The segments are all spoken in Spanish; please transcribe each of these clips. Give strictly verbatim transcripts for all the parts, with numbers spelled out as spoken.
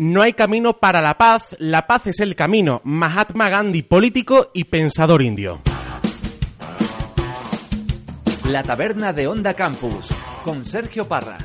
No hay camino para la paz, la paz es el camino. Mahatma Gandhi, político y pensador indio. La taberna de Onda Campus, con Sergio Parra.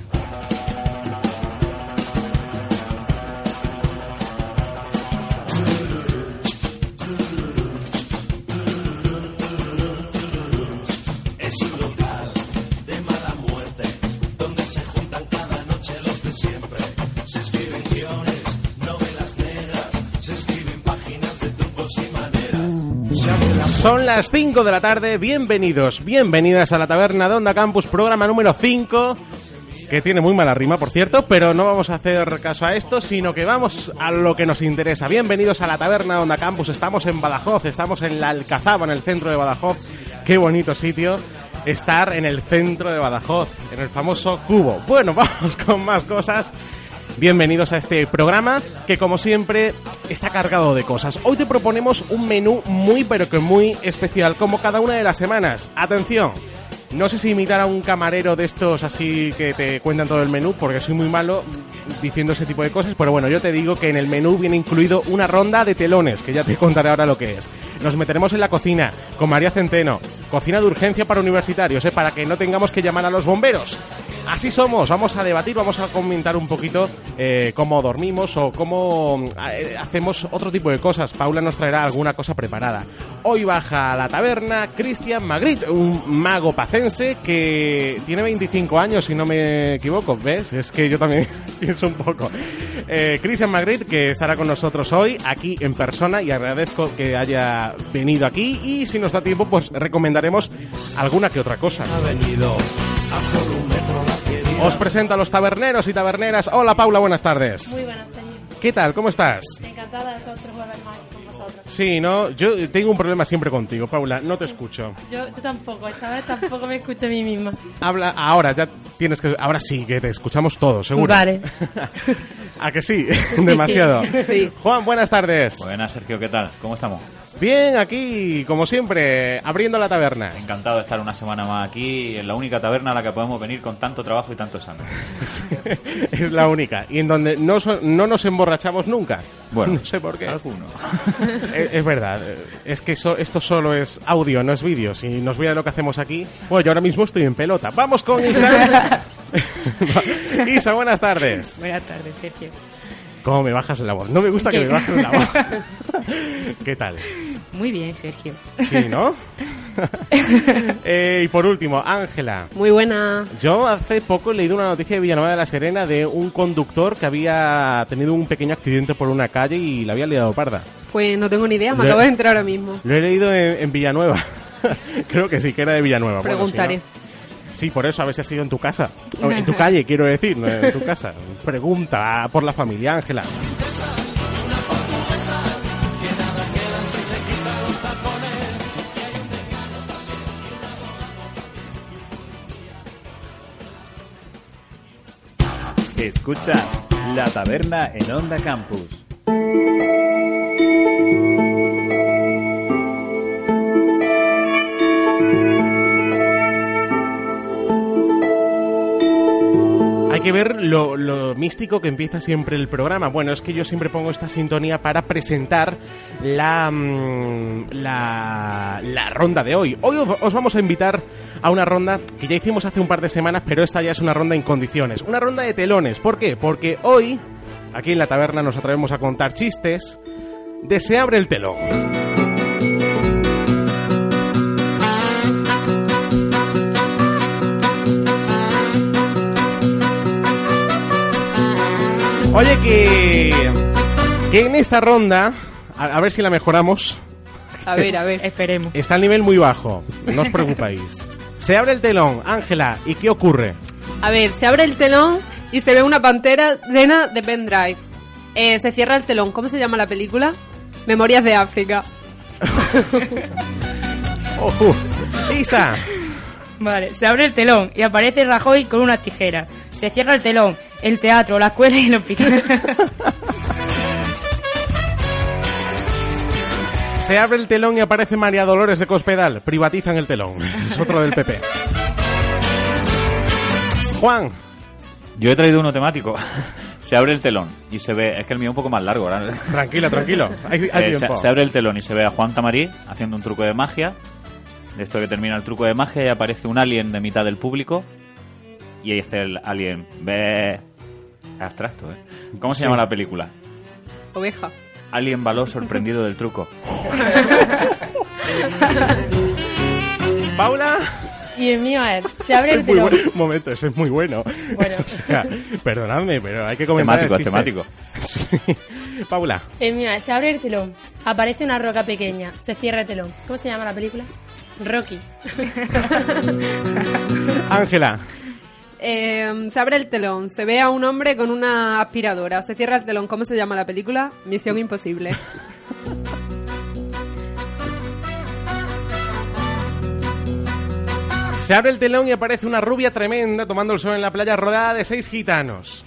Son las cinco de la tarde, bienvenidos, bienvenidas a la taberna de Onda Campus, programa número cinco, que tiene muy mala rima, por cierto, pero no vamos a hacer caso a esto, sino que vamos a lo que nos interesa. Bienvenidos a la taberna de Onda Campus, estamos en Badajoz, estamos en la Alcazaba, en el centro de Badajoz. Qué bonito sitio estar en el centro de Badajoz, en el famoso cubo. Bueno, vamos con más cosas. Bienvenidos a este programa que, como siempre, está cargado de cosas. Hoy te proponemos un menú muy, pero que muy especial, como cada una de las semanas. Atención, no sé si imitar a un camarero de estos así que te cuentan todo el menú, porque soy muy malo diciendo ese tipo de cosas, pero bueno, yo te digo que en el menú viene incluido una ronda de telones, que ya te contaré ahora lo que es. Nos meteremos en la cocina con María Centeno, cocina de urgencia para universitarios, ¿eh? Para que no tengamos que llamar a los bomberos. Así somos, vamos a debatir, vamos a comentar un poquito eh, cómo dormimos o cómo eh, hacemos otro tipo de cosas. Paula nos traerá alguna cosa preparada. Hoy baja a la taberna Christian Magritte, un mago pacense que tiene veinticinco años, si no me equivoco, ¿ves? Es que yo también pienso un poco. Eh, Christian Magritte, que estará con nosotros hoy aquí en persona, y agradezco que haya venido aquí, y si nos da tiempo, pues recomendaremos alguna que otra cosa. Ha venido a solo un metro. Os presento a los taberneros y taberneras. Hola, Paula, buenas tardes. Muy buenas tardes. ¿Qué tal? ¿Cómo estás? Encantada de estar otro jueves más con vosotros. Sí, ¿no? Yo tengo un problema siempre contigo, Paula. No te escucho. Yo, yo tampoco. Esta vez tampoco me escucho a mí misma. Habla ahora, ya tienes que... Ahora sí, que te escuchamos todos, seguro. Vale. ¿A que sí? sí Demasiado. Sí. Sí. Juan, buenas tardes. Buenas, Sergio. ¿Qué tal? ¿Cómo estamos? Bien, aquí, como siempre, abriendo la taberna. Encantado de estar una semana más aquí, en la única taberna a la que podemos venir con tanto trabajo y tanto examen. Es la única, y en donde no, so- no nos emborrachamos nunca. Bueno, no sé por qué. Alguno. es, es verdad, es que so- esto solo es audio, no es vídeo. Si nos vean lo que hacemos aquí, pues yo ahora mismo estoy en pelota. ¡Vamos con Isa! Isa, buenas tardes. Buenas tardes, Sergio. ¿Cómo me bajas la voz? No me gusta ¿Qué? que me bajes la voz. ¿Qué tal? Muy bien, Sergio. Sí, ¿no? eh, y por último, Ángela. Muy buena. Yo hace poco he leído una noticia de Villanueva de la Serena de un conductor que había tenido un pequeño accidente por una calle y la había liado parda. Pues no tengo ni idea, me lo, acabo de entrar ahora mismo. Lo he leído en, en Villanueva. Creo que sí, que era de Villanueva. Preguntaré. Bueno, si no... Sí, por eso, a ver si has ido en tu casa. En tu calle, quiero decir, no en tu casa. Pregunta por la familia, Ángela. Escucha La Taberna en Onda Campus. Que ver lo, lo místico que empieza siempre el programa. Bueno, es que yo siempre pongo esta sintonía para presentar la, la, la ronda de hoy. Hoy os vamos a invitar a una ronda que ya hicimos hace un par de semanas, pero esta ya es una ronda en condiciones. Una ronda de telones. ¿Por qué? Porque hoy, aquí en la taberna, nos atrevemos a contar chistes de Se abre el telón. Oye, que, que en esta ronda, a, a ver si la mejoramos. A ver, a ver, esperemos. Está al nivel muy bajo, no os preocupéis. Se abre el telón, Ángela, ¿y qué ocurre? A ver, se abre el telón y se ve una pantera llena de pendrive. Eh, se cierra el telón, ¿cómo se llama la película? Memorias de África. Ojo, Isa. Vale, se abre el telón y aparece Rajoy con una tijera. Se cierra el telón, el teatro, la escuela y el hospital. Se abre el telón y aparece María Dolores de Cospedal. Privatizan el telón. Es otro del P P. Juan. Yo he traído uno temático. Se abre el telón y se ve... Es que el mío es un poco más largo, ¿verdad? Tranquilo, tranquilo. Hay, hay eh, se, se abre el telón y se ve a Juan Tamariz haciendo un truco de magia. De esto que termina el truco de magia y aparece un alien de mitad del público. Y ahí está el alien. Ve... abstracto, ¿eh? ¿Cómo se sí. llama la película? Oveja. Alien baló sorprendido del truco. Paula... Y el mío es, se abre el telón. Un momento, eso es muy bueno. Bueno. O sea, perdonadme, pero hay que comentar. Temático, temático. Sí. Paula. El mío es, se abre el telón. Aparece una roca pequeña, se cierra el telón. ¿Cómo se llama la película? Rocky. Ángela. Eh, se abre el telón, se ve a un hombre con una aspiradora, se cierra el telón. ¿Cómo se llama la película? Misión Imposible. Se abre el telón y aparece una rubia tremenda tomando el sol en la playa rodeada de seis gitanos.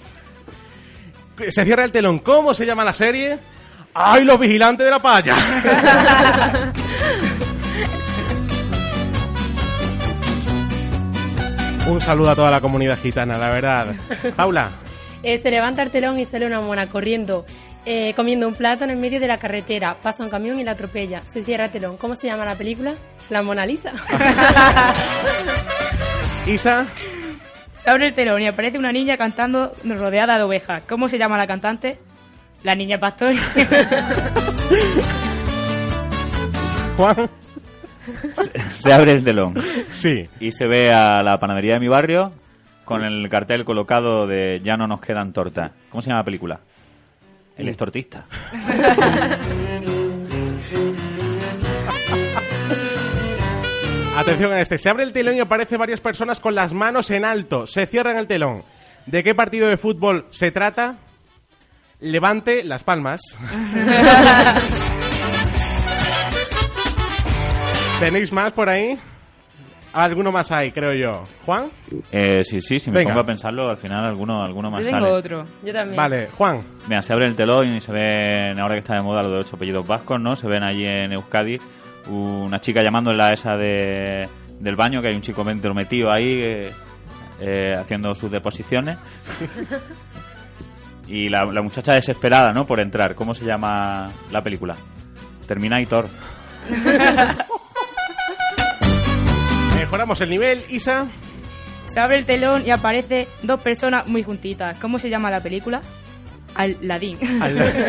Se cierra el telón. ¿Cómo se llama la serie? ¡Ay, los vigilantes de la playa! Un saludo a toda la comunidad gitana, la verdad. Paula. Eh, se levanta el telón y sale una mona corriendo, eh, comiendo un plátano en medio de la carretera. Pasa un camión y la atropella. Se cierra el telón. ¿Cómo se llama la película? La Mona Lisa. Isa. Se abre el telón y aparece una niña cantando rodeada de ovejas. ¿Cómo se llama la cantante? La niña pastor. Juan. Se, se abre el telón. Sí. Y se ve a la panadería de mi barrio con el cartel colocado de "Ya no nos quedan tortas". ¿Cómo se llama la película? El estortista. Atención a este. Se abre el telón y aparecen varias personas con las manos en alto. Se cierran el telón. ¿De qué partido de fútbol se trata? Levante Las Palmas. ¿Tenéis más por ahí? Alguno más hay, creo yo. ¿Juan? Eh, sí, sí, si me Venga. pongo a pensarlo, al final alguno, alguno más sale. Yo tengo sale. otro. Yo también. Vale, Juan. Mira, se abre el telón y se ven, ahora que está de moda lo de ocho apellidos vascos, ¿no? Se ven allí en Euskadi una chica llamándola esa de del baño, que hay un chico metido ahí eh, eh, haciendo sus deposiciones. Y la, la muchacha desesperada, ¿no? Por entrar. ¿Cómo se llama la película? Terminator. Mejoramos el nivel. Isa. Se abre el telón y aparece dos personas muy juntitas. ¿Cómo se llama la película? Aladín. Aladín.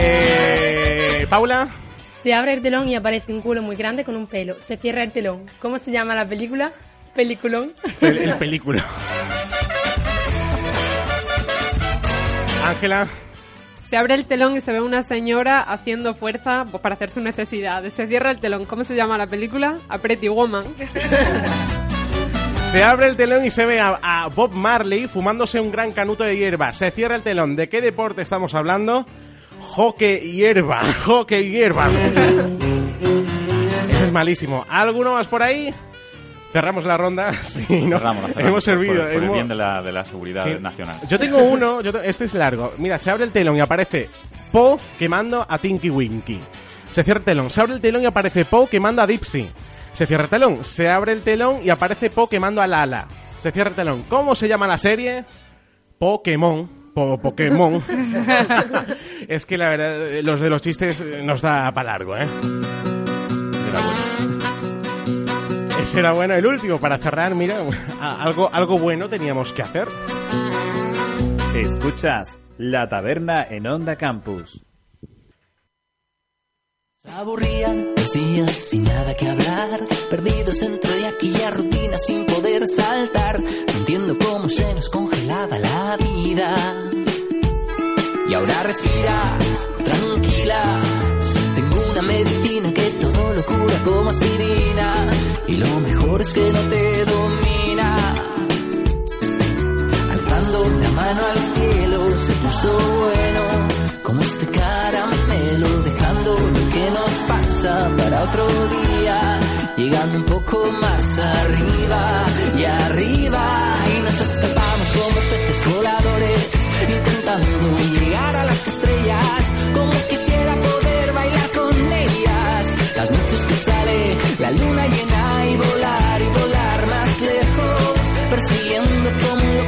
Eh, Paula. Se abre el telón y aparece un culo muy grande con un pelo. Se cierra el telón. ¿Cómo se llama la película? Peliculón. El, el película. Ángela. Se abre el telón y se ve una señora haciendo fuerza pues, para hacer sus necesidades. Se cierra el telón. ¿Cómo se llama la película? A Pretty Woman. Se abre el telón y se ve a, a Bob Marley fumándose un gran canuto de hierba. Se cierra el telón. ¿De qué deporte estamos hablando? Hockey hierba, hockey hierba. Eso es malísimo. ¿Alguno más por ahí? Cerramos la ronda. Sí, ¿no? Cerramos, cerramos. Hemos servido. Por, por hemos... el bien de la, de la seguridad sí. nacional. Yo tengo uno, yo te... este es largo. Mira, se abre el telón y aparece Po quemando a Tinky Winky. Se cierra el telón. Se abre el telón y aparece Po quemando a Dipsy. Se cierra el telón. Se abre el telón y aparece Po quemando a Lala. Se cierra el telón. ¿Cómo se llama la serie? Pokémon. Pokémon. Es que la verdad, los de los chistes nos da para largo, ¿eh? Será bueno. Ese era bueno. El último, para cerrar, mira, algo, algo bueno teníamos que hacer. Escuchas La Taberna en Onda Campus. Aburrían los días sin nada que hablar, perdidos dentro de aquella rutina sin poder saltar. No entiendo cómo se nos congelaba la vida. Y ahora respira, tranquila. Tengo una medicina que todo lo cura como aspirina. Y lo mejor es que no te domina. Alzando la mano al cielo se puso bueno, como este caramelo, dejando lo que nos pasa para otro día, llegando un poco más arriba y arriba, y nos escapamos como peces voladores, intentando llegar a las estrellas, como quisiera poder bailar con ellas, las noches que sale la luna llena y volar y volar más lejos, persiguiendo como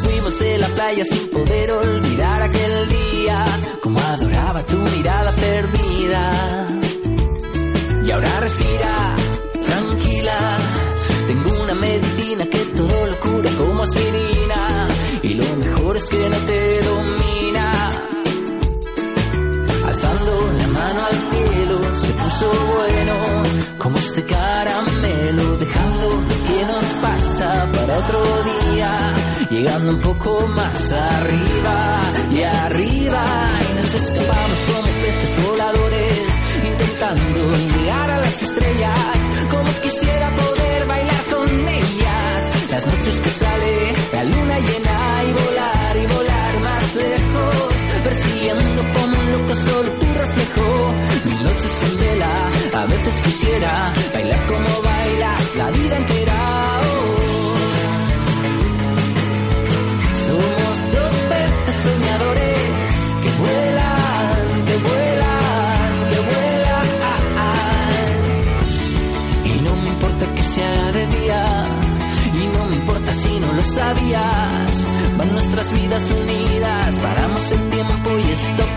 nos fuimos de la playa sin poder olvidar aquel día, como adoraba tu mirada perdida. Y ahora respira, tranquila, tengo una medicina que todo lo cura como aspirina, y lo mejor es que no te domina. Alzando la mano al cielo se puso bueno como este caramelo, dejando lo que nos pasa para otro día, llegando un poco más arriba y arriba, y nos escapamos como peces voladores, intentando llegar a las estrellas. Como quisiera poder bailar con ellas las noches que sale la luna llena, y volar y volar más lejos, persiguiendo como un loco solo tu reflejo. Mil noches sin vela, a veces quisiera bailar como bailas la vida entera. Oh. Somos dos peces soñadores que vuelan, que vuelan, que vuelan. Ah, ah. Y no me importa que sea de día, y no me importa si no lo sabías. Van nuestras vidas unidas, paramos el tiempo y stop.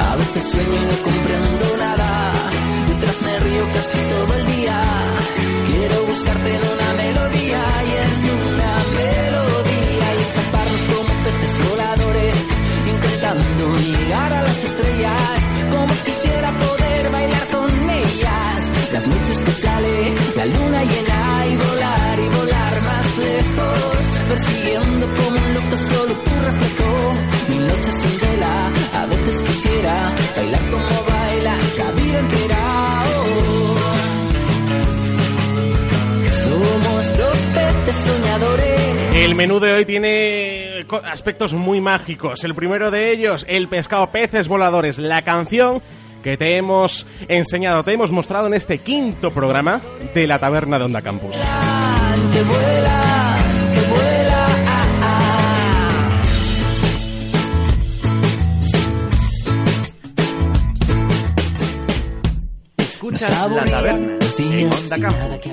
A veces sueño y no comprendo nada, mientras me río casi todo el día. Quiero buscarte en una melodía y en una melodía, y escaparnos como peces voladores, intentando llegar a las estrellas. Como quisiera poder bailar con ellas las noches que sale la luna llena, y volar y volar más lejos, persiguiendo como un loco solo tu reflejo. Mil noches sin vela, a veces quisiera bailar como bailas la vida entera. Oh. Somos dos peces soñadores. El menú de hoy tiene aspectos muy mágicos. El primero de ellos, el pescado peces voladores, la canción que te hemos enseñado, te hemos mostrado en este quinto programa de la taberna de Onda Campus. Que vuela, que vuela, ah, ah. Escuchas la taberna de Onda Campus.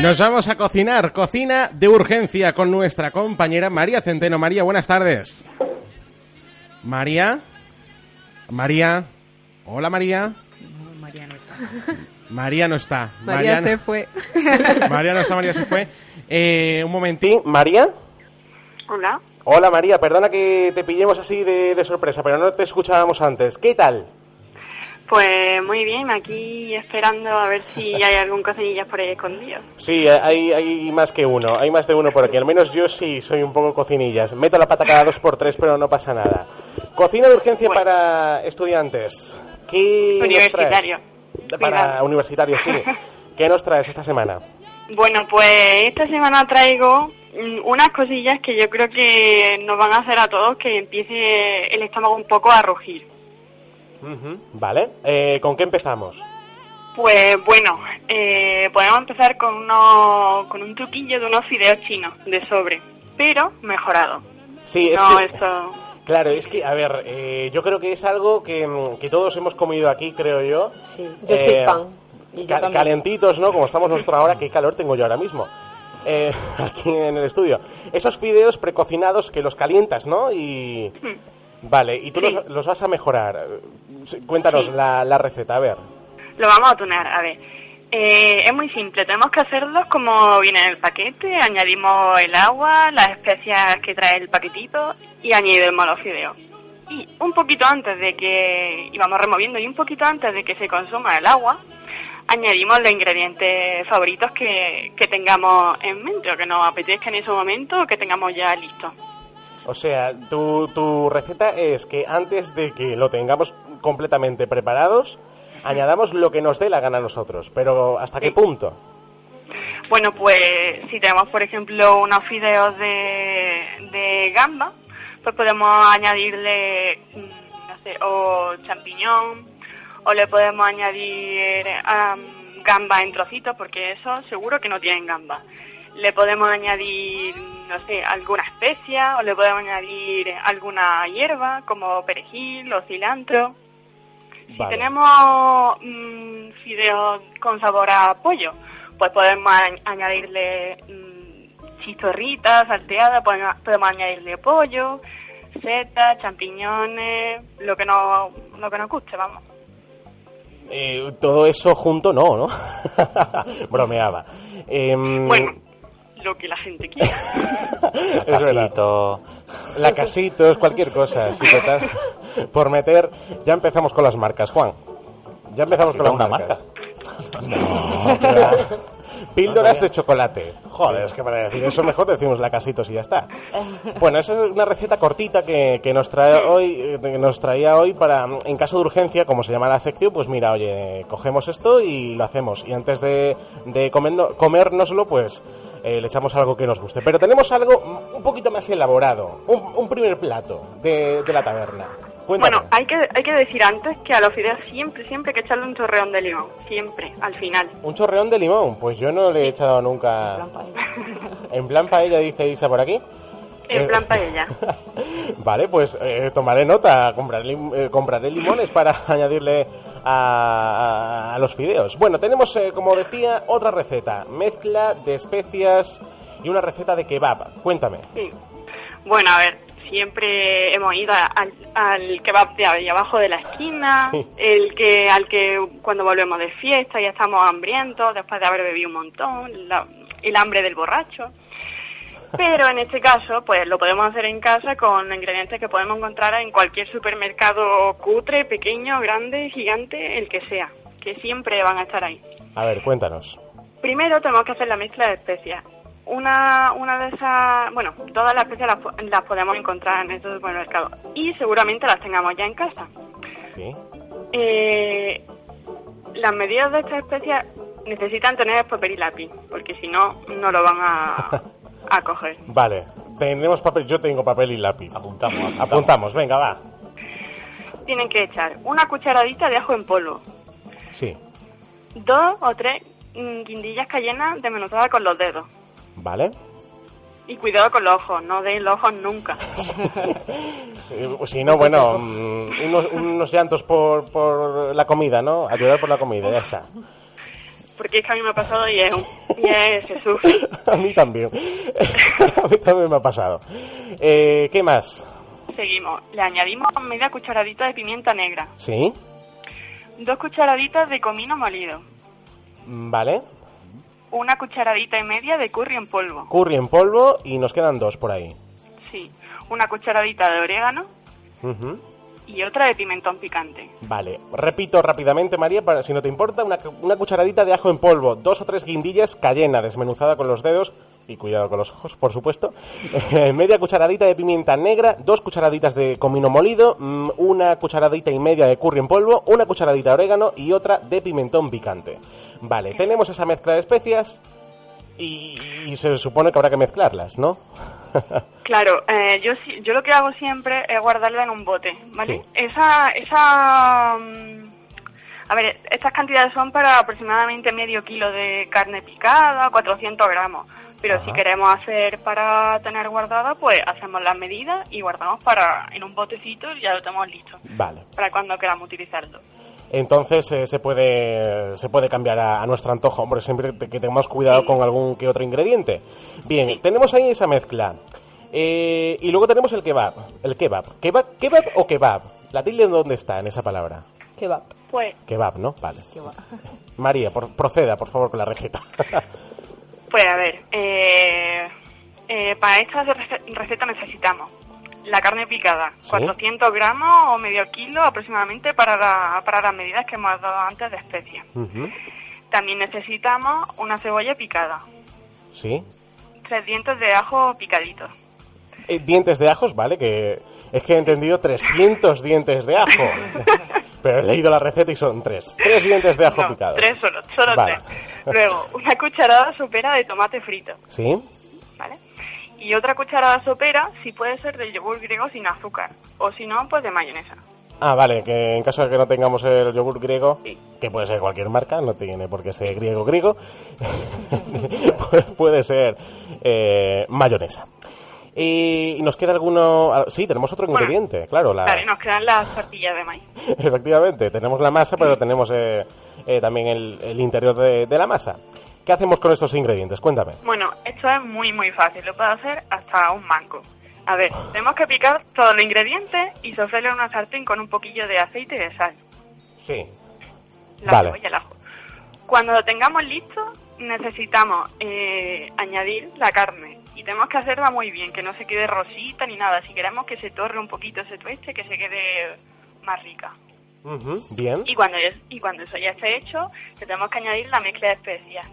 Nos vamos a cocinar, cocina de urgencia con nuestra compañera María Centeno. María, buenas tardes. María, María, hola María. No, María no está. María no está. María, María no... se fue. María no está, María se fue. Eh, un momentín. María. Hola. Hola María, perdona que te pillemos así de, de sorpresa, pero no te escuchábamos antes. ¿Qué tal? Pues muy bien, aquí esperando a ver si hay algún cocinillas por ahí escondido. Sí, hay, hay más que uno, hay más de uno por aquí, al menos yo sí soy un poco cocinillas. Meto la pata cada dos por tres, pero no pasa nada. Cocina de urgencia, bueno, para estudiantes. ¿Qué universitario? Nos traes? Para universitarios, sí. ¿Qué nos traes esta semana? Bueno, pues esta semana traigo unas cosillas que yo creo que nos van a hacer a todos que empiece el estómago un poco a rugir. Uh-huh. Vale, eh, ¿con qué empezamos? Pues bueno, eh, podemos empezar con unos, con un truquillo de unos fideos chinos de sobre, pero mejorado. Sí, es no, que... esto... Claro, es que, a ver, eh, yo creo que es algo que, que todos hemos comido aquí, creo yo. Sí, yo eh, soy fan. Y cal- calentitos, ¿no? Como estamos nosotros ahora, qué calor tengo yo ahora mismo. Eh, aquí en el estudio. Esos fideos precocinados que los calientas, ¿no? Y... Uh-huh. Vale, y tú sí. los, los vas a mejorar. Cuéntanos sí. la, la receta, a ver. Lo vamos a tunar, a ver. Eh, es muy simple, tenemos que hacerlos como viene en el paquete. Añadimos el agua, las especias que trae el paquetito y añadimos los fideos. Y un poquito antes de que... Y vamos removiendo, y un poquito antes de que se consuma el agua, añadimos los ingredientes favoritos que, que tengamos en mente o que nos apetezca en ese momento o que tengamos ya listos. O sea, tu, tu receta es que antes de que lo tengamos completamente preparados, añadamos lo que nos dé la gana a nosotros. Pero ¿hasta qué punto? Bueno, pues si tenemos, por ejemplo, unos fideos de, de gamba, pues podemos añadirle, no sé, o champiñón, o le podemos añadir um, gamba en trocitos, porque eso seguro que no tienen gamba. Le podemos añadir, no sé, algunas especie. especia, o le podemos añadir alguna hierba como perejil o cilantro. Si vale. tenemos mmm, fideos con sabor a pollo, pues podemos a- añadirle mmm, chistorritas salteadas, podemos, podemos añadirle pollo, setas, champiñones, lo que no lo que nos guste, vamos. Eh, todo eso junto no, ¿no? Bromeaba. Eh, bueno, lo que la gente quiera. La casito, la casitos, cualquier cosa. Si total, por meter, ya empezamos con las marcas, Juan. Ya empezamos con las una marcas. Marca. No, claro. Píldoras de chocolate. Joder, es que para decir eso mejor decimos la casitos y ya está. Bueno, esa es una receta cortita que, que nos trae hoy, que nos traía hoy para, en caso de urgencia, como se llama la sección, pues mira, oye, cogemos esto y lo hacemos. Y antes de, de comerno, comérnoslo, pues eh, le echamos algo que nos guste. Pero tenemos algo un poquito más elaborado, un, un primer plato de, de la taberna. Cuéntame. Bueno, hay que hay que decir antes que a los fideos siempre, siempre hay que echarle un chorreón de limón, siempre, al final. ¿Un chorreón de limón? Pues yo no le he echado nunca... En plan paella. ¿En plan paella dice Isa por aquí? En plan paella. Vale, pues eh, tomaré nota, compraré, eh, compraré limones para añadirle a, a, a los fideos. Bueno, tenemos, eh, como decía, otra receta, mezcla de especias y una receta de kebab. Cuéntame. Sí. Bueno, a ver... Siempre hemos ido al, al kebab de ahí abajo de la esquina, sí. el que al que cuando volvemos de fiesta ya estamos hambrientos, después de haber bebido un montón, la, el hambre del borracho. Pero en este caso, pues lo podemos hacer en casa con ingredientes que podemos encontrar en cualquier supermercado cutre, pequeño, grande, gigante, el que sea, que siempre van a estar ahí. A ver, cuéntanos. Primero tenemos que hacer la mezcla de especias. Una una de esas... Bueno, todas las especies las, las podemos encontrar en estos supermercados. Y seguramente las tengamos ya en casa. Sí. Eh, las medidas de estas especies necesitan tener papel y lápiz. Porque si no, no lo van a, a coger. Vale. Tendremos papel... Yo tengo papel y lápiz. Apuntamos. Apuntamos. apuntamos. Venga, va. Tienen que echar una cucharadita de ajo en polvo. Sí. Dos o tres guindillas cayenas desmenuzadas con los dedos. ¿Vale? Y cuidado con los ojos, no deis los ojos nunca. Si no, bueno, unos, unos llantos por, por la comida, ¿no? A llorar por la comida, ya está. Porque es que a mí me ha pasado y es, y es se sufre. A mí también. A mí también me ha pasado. Eh, ¿Qué más? Seguimos. Le añadimos media cucharadita de pimienta negra. ¿Sí? Dos cucharaditas de comino molido. ¿Vale? Una cucharadita y media de curry en polvo. Curry en polvo y nos quedan dos por ahí. Sí, una cucharadita de orégano uh-huh. y otra de pimentón picante. Vale, repito rápidamente, María, para, si no te importa, una, una cucharadita de ajo en polvo, dos o tres guindillas cayena desmenuzada con los dedos y cuidado con los ojos, por supuesto. Media cucharadita de pimienta negra, dos cucharaditas de comino molido, una cucharadita y media de curry en polvo, una cucharadita de orégano y otra de pimentón picante. Vale, sí. Tenemos esa mezcla de especias y, y se supone que habrá que mezclarlas, ¿no? Claro, eh, yo yo lo que hago siempre es guardarla en un bote, ¿vale? Sí. Esa... esa um... A ver, estas cantidades son para aproximadamente medio kilo de carne picada, cuatrocientos gramos. Pero ajá. Si queremos hacer para tener guardada, pues hacemos las medidas y guardamos para en un botecito y ya lo tenemos listo. Vale. Para cuando queramos utilizarlo. Entonces eh, se puede se puede cambiar a, a nuestro antojo, hombre, siempre te, que tengamos cuidado sí. con algún que otro ingrediente. Bien, sí. Tenemos ahí esa mezcla. Eh, y luego tenemos el kebab. El kebab. ¿Kebab, kebab o kebab? ¿La tilde dónde está en esa palabra? Kebab. Pues... Kebab, ¿no? Vale. Kebab. María, por, proceda, por favor, con la receta. Pues a ver, eh, eh, para esta receta necesitamos la carne picada, ¿sí? cuatrocientos gramos o medio kilo aproximadamente para, la, para las medidas que hemos dado antes de especia. Uh-huh. También necesitamos una cebolla picada. Sí. Tres dientes de ajo picaditos. Eh, dientes de ajos, vale, que es que he entendido trescientos dientes de ajo. Pero he leído la receta y son tres. Tres dientes de ajo no, picado. Tres solo, solo vale. tres. Luego, una cucharada sopera de tomate frito. Sí. Vale. Y otra cucharada sopera, si puede ser de yogur griego sin azúcar. O si no, pues de mayonesa. Ah, vale, que en caso de que no tengamos el yogur griego, sí. que puede ser cualquier marca, no tiene por qué ser griego griego, puede ser eh, mayonesa. Y nos queda alguno... Sí, tenemos otro bueno, ingrediente, claro. La... Vale, nos quedan las tortillas de maíz. Efectivamente, tenemos la masa, pero tenemos eh, eh, también el, el interior de, de la masa. ¿Qué hacemos con estos ingredientes? Cuéntame. Bueno, esto es muy, muy fácil. Lo puede hacer hasta un manco. A ver, tenemos que picar todos los ingredientes y sofreírlo en una sartén con un poquillo de aceite y de sal. Sí. La vale. Cebolla, el ajo. Cuando lo tengamos listo, necesitamos eh, añadir la carne. Y tenemos que hacerla muy bien, que no se quede rosita ni nada. Si queremos que se torre un poquito, se tueste, que se quede más rica. Uh-huh. Bien. Y cuando, y cuando eso ya esté hecho, le tenemos que añadir la mezcla de especias.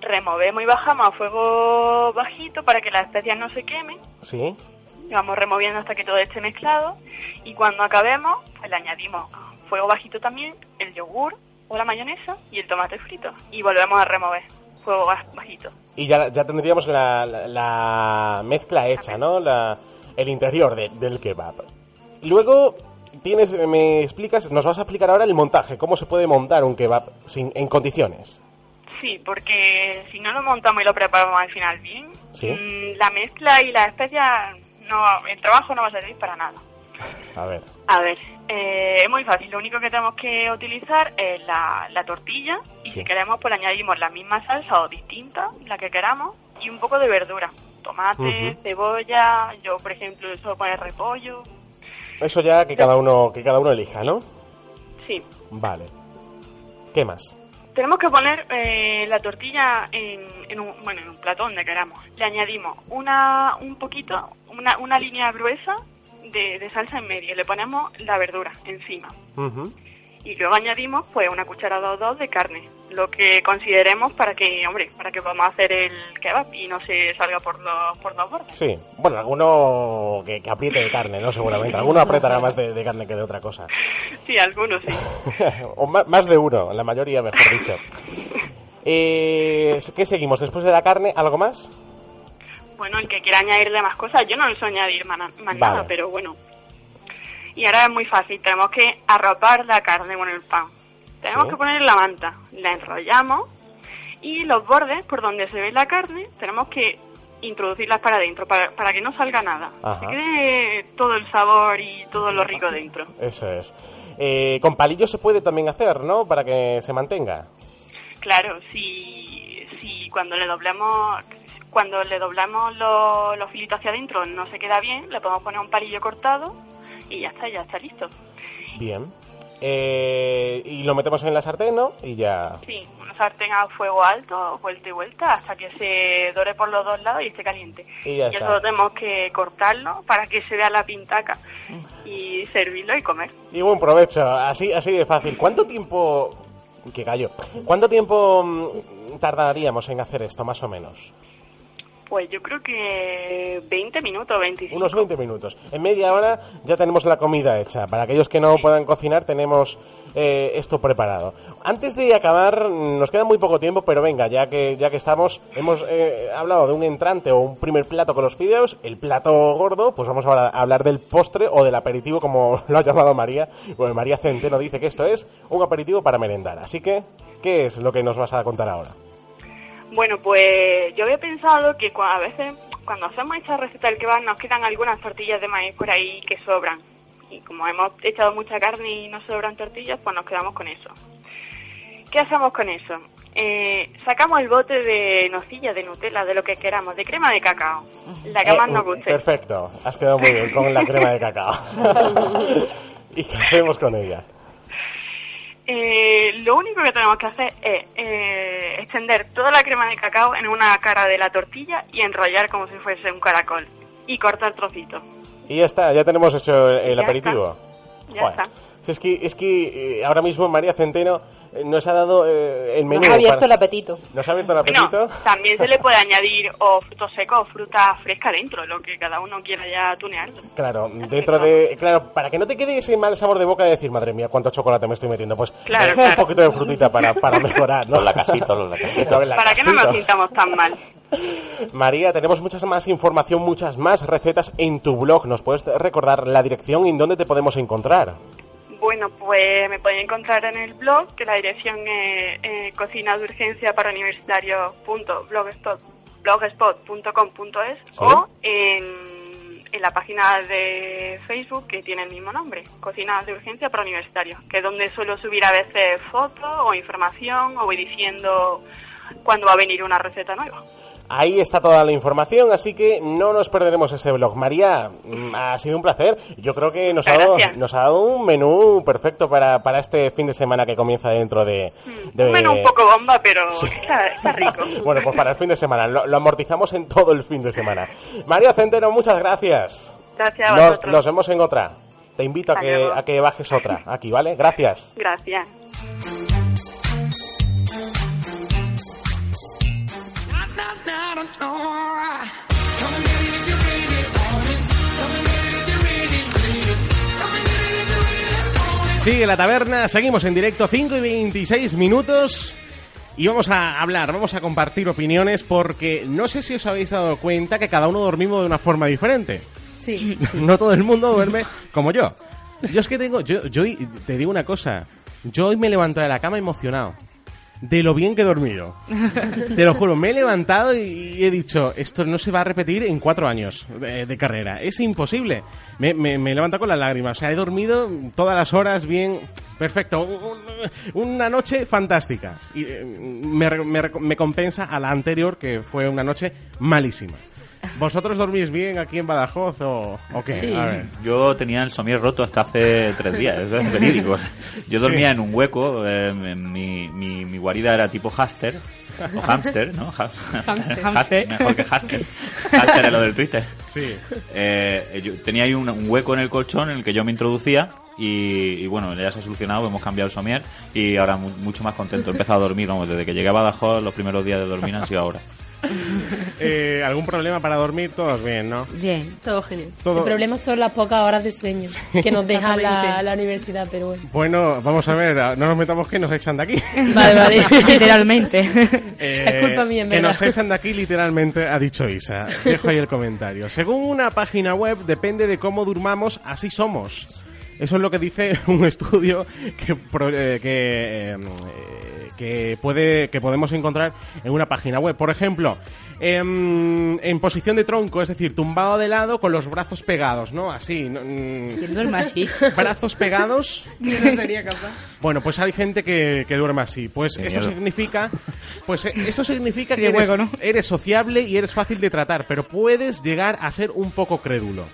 Removemos y bajamos a fuego bajito para que las especias no se quemen. Sí. Vamos removiendo hasta que todo esté mezclado. Y cuando acabemos, pues le añadimos a fuego bajito también el yogur o la mayonesa y el tomate frito. Y volvemos a remover. Fuego bajito. Y ya, ya tendríamos la, la, la mezcla hecha, ¿no? La, el interior de, del kebab. Luego, tienes, me explicas, nos vas a explicar ahora el montaje. ¿Cómo se puede montar un kebab sin, en condiciones? Sí, porque si no lo montamos y lo preparamos al final bien, ¿sí? La mezcla y las especias, no, el trabajo no va a servir para nada. A ver. A ver, eh, es muy fácil. Lo único que tenemos que utilizar es la, la tortilla y sí. Si queremos, pues añadimos la misma salsa o distinta, la que queramos, y un poco de verdura. Tomate, uh-huh. Cebolla, yo por ejemplo suelo poner repollo. Eso ya que cada uno que cada uno elija, ¿no? Sí. Vale. ¿Qué más? Tenemos que poner eh, la tortilla en, en un bueno en un plato donde queramos. Le añadimos una un poquito, una, una línea gruesa de, de salsa en medio. Le ponemos la verdura encima. Uh-huh. Y luego añadimos pues una cucharada o dos de carne. Lo que consideremos para que, hombre, para que podamos hacer el kebab y no se salga por los por los bordes. Sí, bueno, alguno que, que apriete de carne, ¿no? Seguramente. Alguno apretará más de, de carne que de otra cosa. Sí, algunos sí. O más, más de uno, la mayoría, mejor dicho. eh, ¿Qué seguimos? Después de la carne, ¿algo más? Bueno, el que quiera añadirle más cosas, yo no les voy a añadir más, más vale. Nada, pero bueno. Y ahora es muy fácil, tenemos que arropar la carne con el pan. Tenemos sí. que poner la manta, la enrollamos y los bordes por donde se ve la carne tenemos que introducirlas para adentro, para, para que no salga nada. Ajá. Se quede todo el sabor y todo lo rico dentro. Eso es. Eh, con palillos se puede también hacer, ¿no? Para que se mantenga. Claro, si, si cuando le doblamos... Cuando le doblamos los, los filitos hacia adentro no se queda bien, le podemos poner un palillo cortado y ya está, ya está listo. Bien. Eh, y lo metemos en la sartén, ¿no? Y ya... Sí, una sartén a fuego alto, vuelta y vuelta, hasta que se dore por los dos lados y esté caliente. Y ya y está. Eso tenemos que cortarlo para que se vea la pintaca y servirlo y comer. Y buen provecho, así, así de fácil. ¿Cuánto tiempo... ¡Qué gallo! ¿Cuánto tiempo tardaríamos en hacer esto, más o menos? Pues yo creo que veinte minutos, veinticinco. Unos veinte minutos. En media hora ya tenemos la comida hecha. Para aquellos que no puedan cocinar, tenemos eh, esto preparado. Antes de acabar, nos queda muy poco tiempo, pero venga, ya que ya que estamos, hemos eh, hablado de un entrante o un primer plato con los fideos, el plato gordo, pues vamos ahora a hablar del postre o del aperitivo, como lo ha llamado María. Bueno, María Centeno dice que esto es un aperitivo para merendar. Así que, ¿qué es lo que nos vas a contar ahora? Bueno, pues yo había pensado que a veces cuando hacemos esta receta del kebab nos quedan algunas tortillas de maíz por ahí que sobran. Y como hemos echado mucha carne y no sobran tortillas, pues nos quedamos con eso. ¿Qué hacemos con eso? Eh, sacamos el bote de nocilla, de Nutella, de lo que queramos, de crema de cacao, la que eh, más nos guste. Perfecto, has quedado muy bien con la crema de cacao. ¿Y qué hacemos con ella? Eh, lo único que tenemos que hacer es eh, extender toda la crema de cacao en una cara de la tortilla y enrollar como si fuese un caracol y cortar trocitos. Y ya está, ya tenemos hecho el ya aperitivo. Está. Ya Joder. Está. Es que, es que eh, ahora mismo María Centeno nos ha dado eh, el menú. Nos ha abierto para... el apetito. Nos ha abierto el apetito. Bueno, también se le puede añadir o frutos secos o fruta fresca dentro, lo que cada uno quiera ya tunearlo. Claro, dentro de, claro, para que no te quede ese mal sabor de boca de decir, madre mía, cuánto chocolate me estoy metiendo. Pues claro, eh, claro. Un poquito de frutita para, para mejorar, ¿no? Los lacasitos, los lacasitos. Para lacasito. Que no nos sintamos tan mal. María, tenemos mucha más información, muchas más recetas en tu blog. ¿Nos puedes recordar la dirección y en dónde te podemos encontrar? Bueno, pues me pueden encontrar en el blog, que la dirección es eh, eh, cocina de urgencia para universitarios punto blogspot blogspot punto com punto es ¿Sí? o en, en la página de Facebook que tiene el mismo nombre, Cocina de Urgencia para Universitarios, que es donde suelo subir a veces fotos o información, o voy diciendo cuándo va a venir una receta nueva. Ahí está toda la información, así que no nos perderemos este blog. María, ha sido un placer. Yo creo que nos ha dado, nos ha dado un menú perfecto para, para este fin de semana que comienza dentro de... de... Un menú un poco bomba, pero sí. está, está rico. Bueno, pues para el fin de semana. Lo, lo amortizamos en todo el fin de semana. María Centeno, muchas gracias. Gracias a vosotros. Nos, nos vemos en otra. Te invito a que, a que bajes otra aquí, ¿vale? Gracias. Gracias. Sigue la taberna, seguimos en directo, cinco y veintiséis minutos, y vamos a hablar, vamos a compartir opiniones, porque no sé si os habéis dado cuenta que cada uno dormimos de una forma diferente. Sí. sí. No todo el mundo duerme como yo. Yo es que tengo, yo, yo te digo una cosa, yo hoy me levanto de la cama emocionado. De lo bien que he dormido. Te lo juro, me he levantado y he dicho, esto no se va a repetir en cuatro años de, de carrera. Es imposible. Me, me, me levanto con las lágrimas. O sea, he dormido todas las horas bien, perfecto. Un, una noche fantástica. Y me, me, me compensa a la anterior, que fue una noche malísima. ¿Vosotros dormís bien aquí en Badajoz o, o qué? Sí. A ver. Yo tenía el somier roto hasta hace tres días, eso es verídico. Yo dormía sí. en un hueco, eh, mi, mi, mi guarida era tipo hámster, o hámster, ¿no? Hámster, mejor que hámster. Hámster era lo del Twitter. Sí. Eh, yo tenía ahí un, un hueco en el colchón en el que yo me introducía. Y, y bueno, ya se ha solucionado, hemos cambiado el somier y ahora mu- mucho más contento. He empezado a dormir, vamos, desde que llegué a Badajoz los primeros días de dormir han sido ahora. eh, ¿Algún problema para dormir? Todos bien, ¿no? Bien, todo genial. ¿Todo? El problema son las pocas horas de sueño sí. que nos deja la, la universidad, pero bueno. Bueno, vamos a ver, no nos metamos que nos echan de aquí. Vale, vale, literalmente. Eh, es culpa mía, en verdad. Que nos echan de aquí literalmente, ha dicho Isa. Dejo ahí el comentario. Según una página web, depende de cómo durmamos, así somos. Eso es lo que dice un estudio que eh, que, eh, que puede que podemos encontrar en una página web. Por ejemplo, eh, en posición de tronco, es decir, tumbado de lado con los brazos pegados, ¿no? Así. ¿Quién duerme así? Brazos pegados. Yo no sería capaz. Bueno, pues hay gente que, que duerme así. Pues esto significa, pues esto significa que eres, eres sociable y eres fácil de tratar, pero puedes llegar a ser un poco crédulo.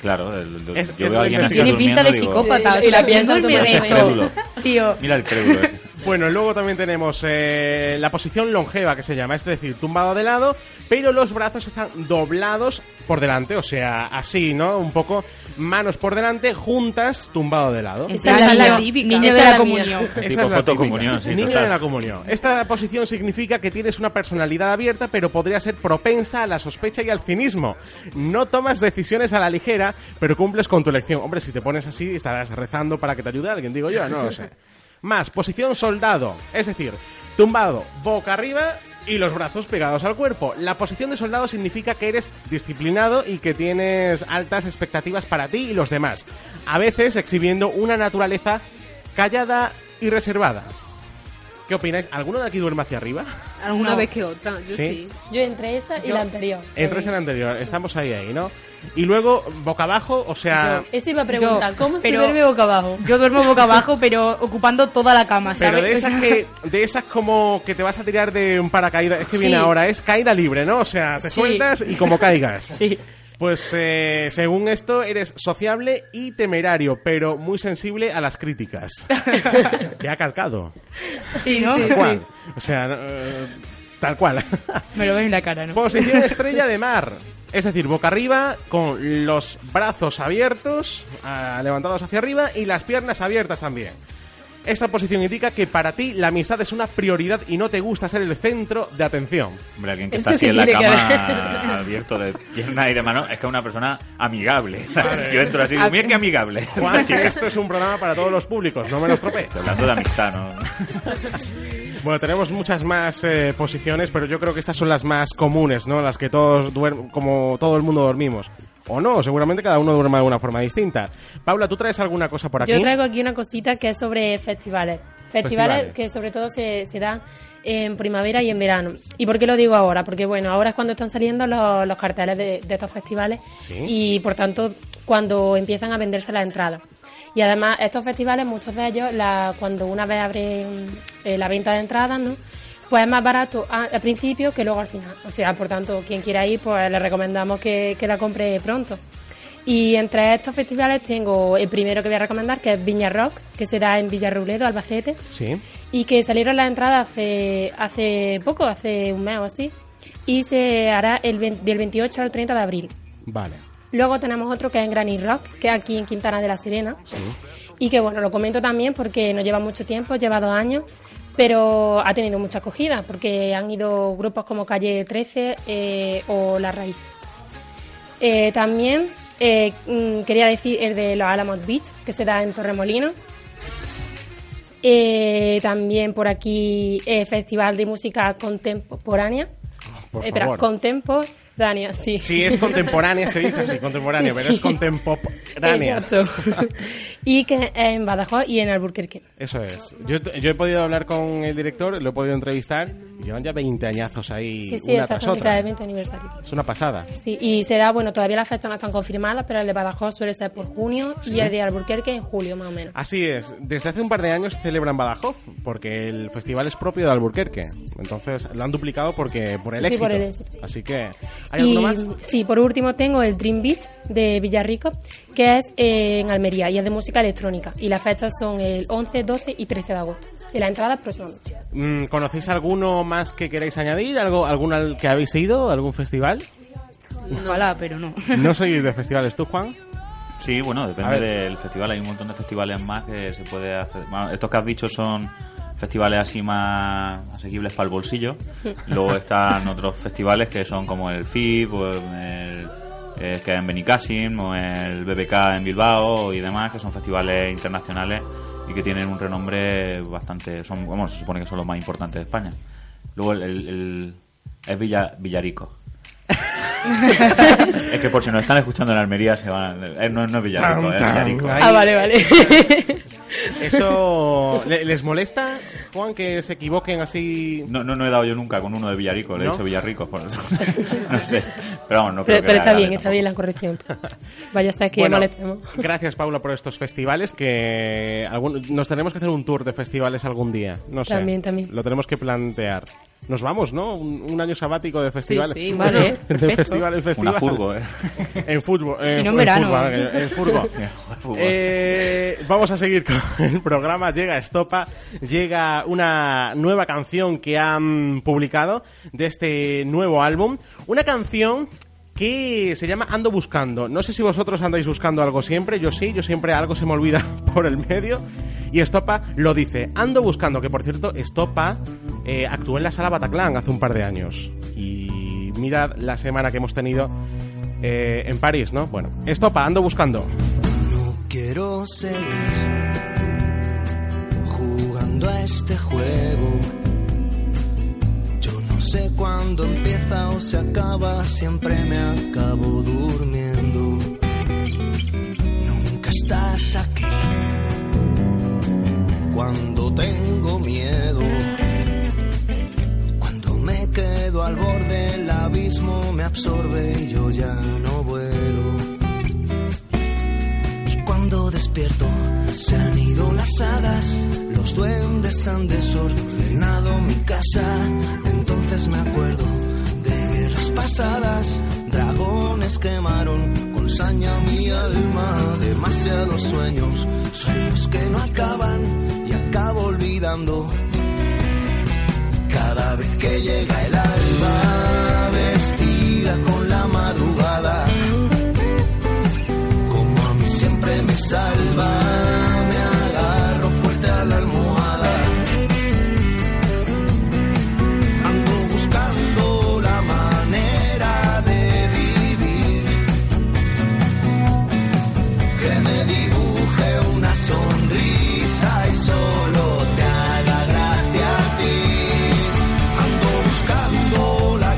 Claro, el, el, es, yo veo a alguien así tiene pinta de psicópata, digo, y la piensa en crédulo. Tío. Mira el crédulo ese. Bueno, luego también tenemos eh, la posición longeva, que se llama, es decir, tumbado de lado, pero los brazos están doblados por delante, o sea, así, ¿no? Un poco manos por delante, juntas, tumbado de lado. Esa, Esa es la típica. Niño de la comunión. Esa es la típica. Sí, niño de la comunión. Esta posición significa que tienes una personalidad abierta, pero podría ser propensa a la sospecha y al cinismo. No tomas decisiones a la ligera, pero cumples con tu elección. Hombre, si te pones así, estarás rezando para que te ayude alguien, digo yo, no lo sé. Más, posición soldado, es decir, tumbado, boca arriba y los brazos pegados al cuerpo. La posición de soldado significa que eres disciplinado y que tienes altas expectativas para ti y los demás, a veces exhibiendo una naturaleza callada y reservada. ¿Qué opináis? ¿Alguno de aquí duerme hacia arriba? Alguna no. vez que otra, yo sí. sí. Yo entre esta y yo, la anterior. Entre esa y la anterior, estamos ahí, ahí, ¿no? Y luego, boca abajo, o sea... Yo, eso iba a preguntar, yo, ¿cómo se duerme boca abajo? Yo duermo boca abajo, pero ocupando toda la cama, ¿sabes? Pero de esas que de esas como que te vas a tirar de un paracaídas, es que sí. viene ahora, es caída libre, ¿no? O sea, te sí. sueltas y como caigas. Sí. Pues eh, según esto, eres sociable y temerario, pero muy sensible a las críticas. Te ha calcado. Sí, ¿no? Sí, tal cual. Sí. O sea, eh, tal cual. Me lo doy en la cara, ¿no? Posición estrella de mar. Es decir, boca arriba, con los brazos abiertos, eh, levantados hacia arriba, y las piernas abiertas también. Esta posición indica que para ti la amistad es una prioridad y no te gusta ser el centro de atención. Hombre, alguien que está así en la cama abierto de pierna y de mano es que es una persona amigable. ¿Sabes? Yo entro así y digo, mira qué amigable. Juan, chica, esto es un programa para todos los públicos, no me lo estropees. Hablando de amistad, ¿no? Bueno, tenemos muchas más eh, posiciones, pero yo creo que estas son las más comunes, ¿no? Las que todos duermen, como todo el mundo dormimos. O no, seguramente cada uno duerma de una forma distinta. Paula, ¿tú traes alguna cosa por aquí? Yo traigo aquí una cosita que es sobre festivales. Festivales, festivales. que sobre todo se, se dan en primavera y en verano. ¿Y por qué lo digo ahora? Porque bueno, ahora es cuando están saliendo los, los carteles de, de estos festivales, ¿sí?, y por tanto cuando empiezan a venderse las entradas. Y además estos festivales, muchos de ellos, la, cuando una vez abren eh, la venta de entradas, ¿no?, pues es más barato a, al principio que luego al final. O sea, por tanto, quien quiera ir, pues le recomendamos que, que la compre pronto. Y entre estos festivales tengo el primero que voy a recomendar, que es Viña Rock, que se da en Villarruedo, Albacete. Sí. Y que salieron las entradas hace, hace poco, hace un mes o así. Y se hará el veinte, del veintiocho al treinta de abril. Vale. Luego tenemos otro que es en Granny Rock, que es aquí en Quintana de la Serena. Sí. Y que bueno, lo comento también porque no lleva mucho tiempo, lleva dos años. Pero ha tenido mucha acogida, porque han ido grupos como Calle trece eh, o La Raíz. Eh, también... Eh, quería decir el de los Alamos Beach, que se da en Torremolinos. Eh, también por aquí eh, Festival de Música Contemporánea. Por eh, espera, favor. Contemporánea, sí. Sí, es contemporánea, se dice así, contemporánea, sí, pero sí, es contemporánea. Exacto. Y que eh, en Badajoz y en Alburquerque. Eso es. Yo, yo he podido hablar con el director, lo he podido entrevistar, y llevan ya veinte añazos ahí, sí, sí, una tras otra. De veinte aniversario. Es una pasada. Sí, y se da, bueno, todavía las fechas no están confirmadas, pero el de Badajoz suele ser por junio, ¿sí?, y el de Alburquerque en julio, más o menos. Así es. Desde hace un par de años se celebra en Badajoz, porque el festival es propio de Alburquerque. Entonces, lo han duplicado porque por el sí, éxito. Por el éxito. Así que... ¿Hay y, alguno más? Sí, por último tengo el Dream Beach de Villarrico, que es eh, en Almería y es de música electrónica. Y las fechas son el once, doce y trece de agosto. Y la entrada próximamente. Mm, ¿Conocéis alguno más que queráis añadir? ¿Algo, ¿Algún al que habéis ido? ¿Algún festival? Ojalá, pero no. ¿No sois de festivales tú, Juan? Sí, bueno, depende del festival. Hay un montón de festivales más que se puede hacer. Bueno, estos que has dicho son... festivales así más asequibles para el bolsillo. Luego están otros festivales que son como el F I B, o el, el que hay en Benicàssim, o el B B K en Bilbao y demás, que son festivales internacionales y que tienen un renombre bastante... son, bueno, se supone que son los más importantes de España. Luego el, el, el es Villa, Villarico. Es que por si nos están escuchando en Almería se van a... no, no es Villarico, es Villarico. Ah, vale, vale. ¿Eso les molesta, Juan, que se equivoquen así? No, no, no he dado yo nunca con uno de Villarico, le ¿no? he dicho Villarrico. Por... no sé, pero vamos, no creo pero, que... Pero está bien, está bien la corrección. Vaya, sea que bueno, molestemos. Gracias, Paula, por estos festivales, que algún... nos tenemos que hacer un tour de festivales algún día. No sé, también, también. Lo tenemos que plantear. Nos vamos, ¿no? Un, un año sabático de festivales. Sí, sí, vale. De festival en festival. Una furgo, ¿eh? En fútbol. Eh, si no en verano. Fútbol, ¿eh? En furgo. Sí, fútbol. Eh, vamos a seguir con el programa. Llega Estopa, llega una nueva canción que han publicado de este nuevo álbum. Una canción que se llama Ando Buscando. No sé si vosotros andáis buscando algo siempre. Yo sí, yo siempre algo se me olvida por el medio. Y Estopa lo dice. Ando Buscando, que por cierto, Estopa eh, actuó en la Sala Bataclan hace un par de años. Y mirad la semana que hemos tenido eh, en París, ¿no? Bueno, Estopa, Ando Buscando. No quiero seguir jugando a este juego. No sé cuándo empieza o se acaba, siempre me acabo durmiendo. Nunca estás aquí cuando tengo miedo. Cuando me quedo al borde del abismo, me absorbe y yo ya no vuelo. Y cuando despierto, se han ido las hadas, los duendes han desordenado mi casa. Entonces me acuerdo de guerras pasadas, dragones quemaron con saña mi alma. Demasiados sueños, sueños que no acaban y acabo olvidando. Cada vez que llega el alba, vestida con la madrugada, como a mí siempre me salva. Solo te haga gracia a ti. Ando buscando la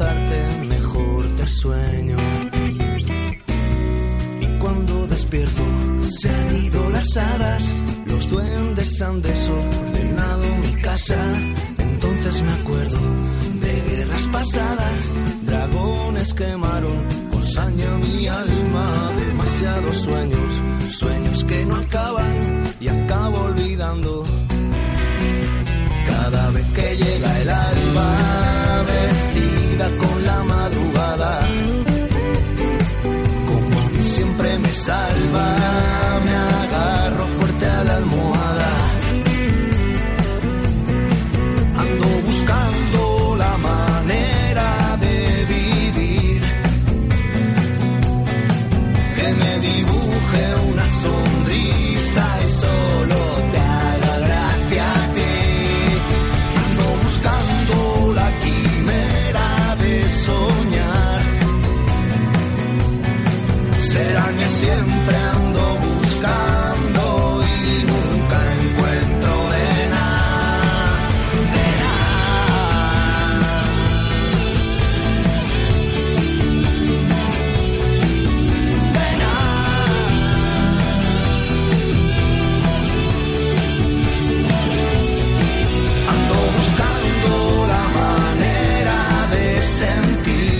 abrazarte, mejor te sueño. Y cuando despierto, se han ido las hadas, los duendes han desordenado mi casa. Entonces me acuerdo de guerras pasadas, dragones quemaron con saña mi alma. Demasiados sueños, sueños que no acaban y acabo olvidando. Cada vez que llega el alba, vestida con la madrugada, como a mí siempre me salva, me agarro fuerte a la almohada. Ando buscando la manera de vivir, que me dibuje una sonrisa y solo. Soñar será que siempre ando buscando y nunca encuentro de nada, de nada, de nada. Ando buscando la manera de sentir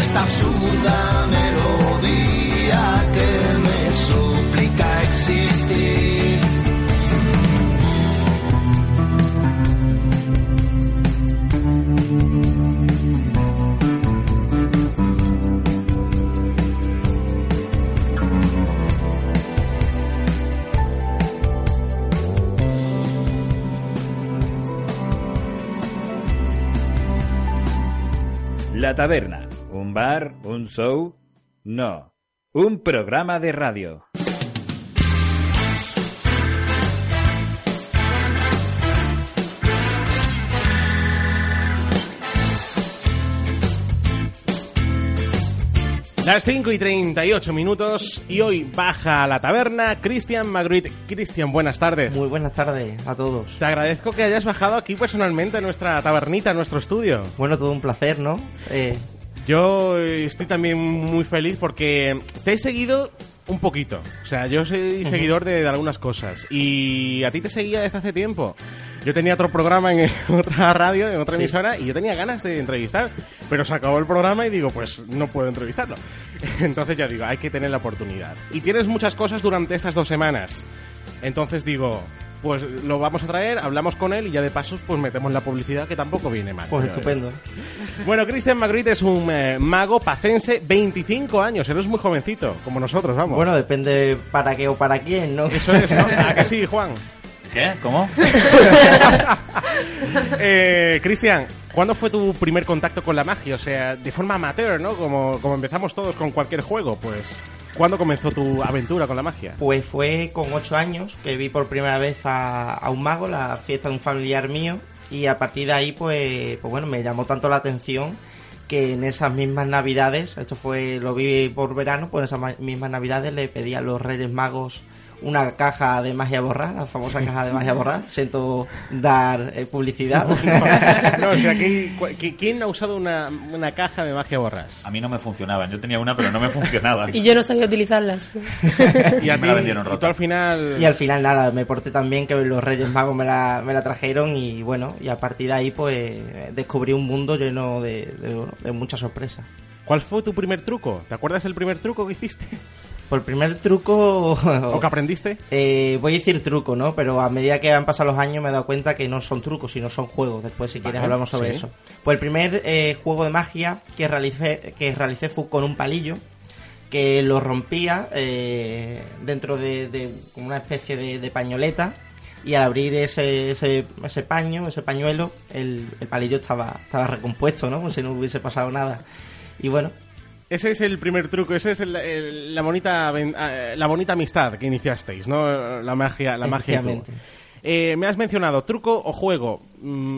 esta absurda melodía que me suplica existir. La taberna. ¿Un bar? ¿Un show? No. Un programa de radio. Las cinco y treinta y ocho minutos y hoy baja a la taberna Christian Magritte. Christian, buenas tardes. Muy buenas tardes a todos. Te agradezco que hayas bajado aquí personalmente a nuestra tabernita, a nuestro estudio. Bueno, todo un placer, ¿no? Eh... Yo estoy también muy feliz porque te he seguido un poquito. O sea, yo soy seguidor de, de algunas cosas y a ti te seguía desde hace tiempo. Yo tenía otro programa en otra radio, en otra emisora, sí, y yo tenía ganas de entrevistar, pero se acabó el programa y digo, pues no puedo entrevistarlo. Entonces ya digo, hay que tener la oportunidad. Y tienes muchas cosas durante estas dos semanas. Entonces digo, pues lo vamos a traer, hablamos con él y ya de paso pues metemos la publicidad, que tampoco viene mal. Pues estupendo. Bueno, Christian Magritte es un eh, mago pacense, veinticinco años, eres muy jovencito, como nosotros, vamos. Bueno, depende para qué o para quién, ¿no? Eso es, ¿no? ¿A que sí, Juan? ¿Qué? ¿Cómo? eh, Christian, ¿cuándo fue tu primer contacto con la magia? O sea, de forma amateur, ¿no? Como, como empezamos todos con cualquier juego, pues... ¿Cuándo comenzó tu aventura con la magia? Pues fue con ocho años que vi por primera vez a, a un mago, la fiesta de un familiar mío, y a partir de ahí pues, pues bueno, me llamó tanto la atención que en esas mismas navidades, esto fue, lo vi por verano, pues en esas mismas navidades le pedí a los Reyes Magos una caja de magia borrada, la famosa caja de magia borrada. Siento dar eh, publicidad. No, no, no, o sea, ¿quién, ¿quién ha usado una, una caja de magia borrada? A mí no me funcionaban. Yo tenía una, pero no me funcionaban. Y yo no sabía utilizarlas. Y a mí me la vendieron rota. Y tú al final... Y al final, nada, me porté tan bien que los Reyes Magos me la, me la trajeron y, bueno, y a partir de ahí, pues, descubrí un mundo lleno de, de, de muchas sorpresas. ¿Cuál fue tu primer truco? ¿Te acuerdas el primer truco que hiciste? Por primer truco... ¿O que aprendiste? Eh, voy a decir truco, ¿no? Pero a medida que han pasado los años me he dado cuenta que no son trucos, sino son juegos. Después, si quieres, vale, hablamos sobre, ¿sí?, eso. Pues el primer eh, juego de magia que realicé, que realicé fue con un palillo, que lo rompía eh, dentro de, de una especie de, de pañoleta, y al abrir ese, ese, ese paño, ese pañuelo, el, el palillo estaba, estaba recompuesto, ¿no? Como si no hubiese pasado nada. Y bueno... Ese es el primer truco, esa es el, el, la bonita la bonita amistad que iniciasteis, ¿no? La magia, la magia. Eh, me has mencionado truco o juego.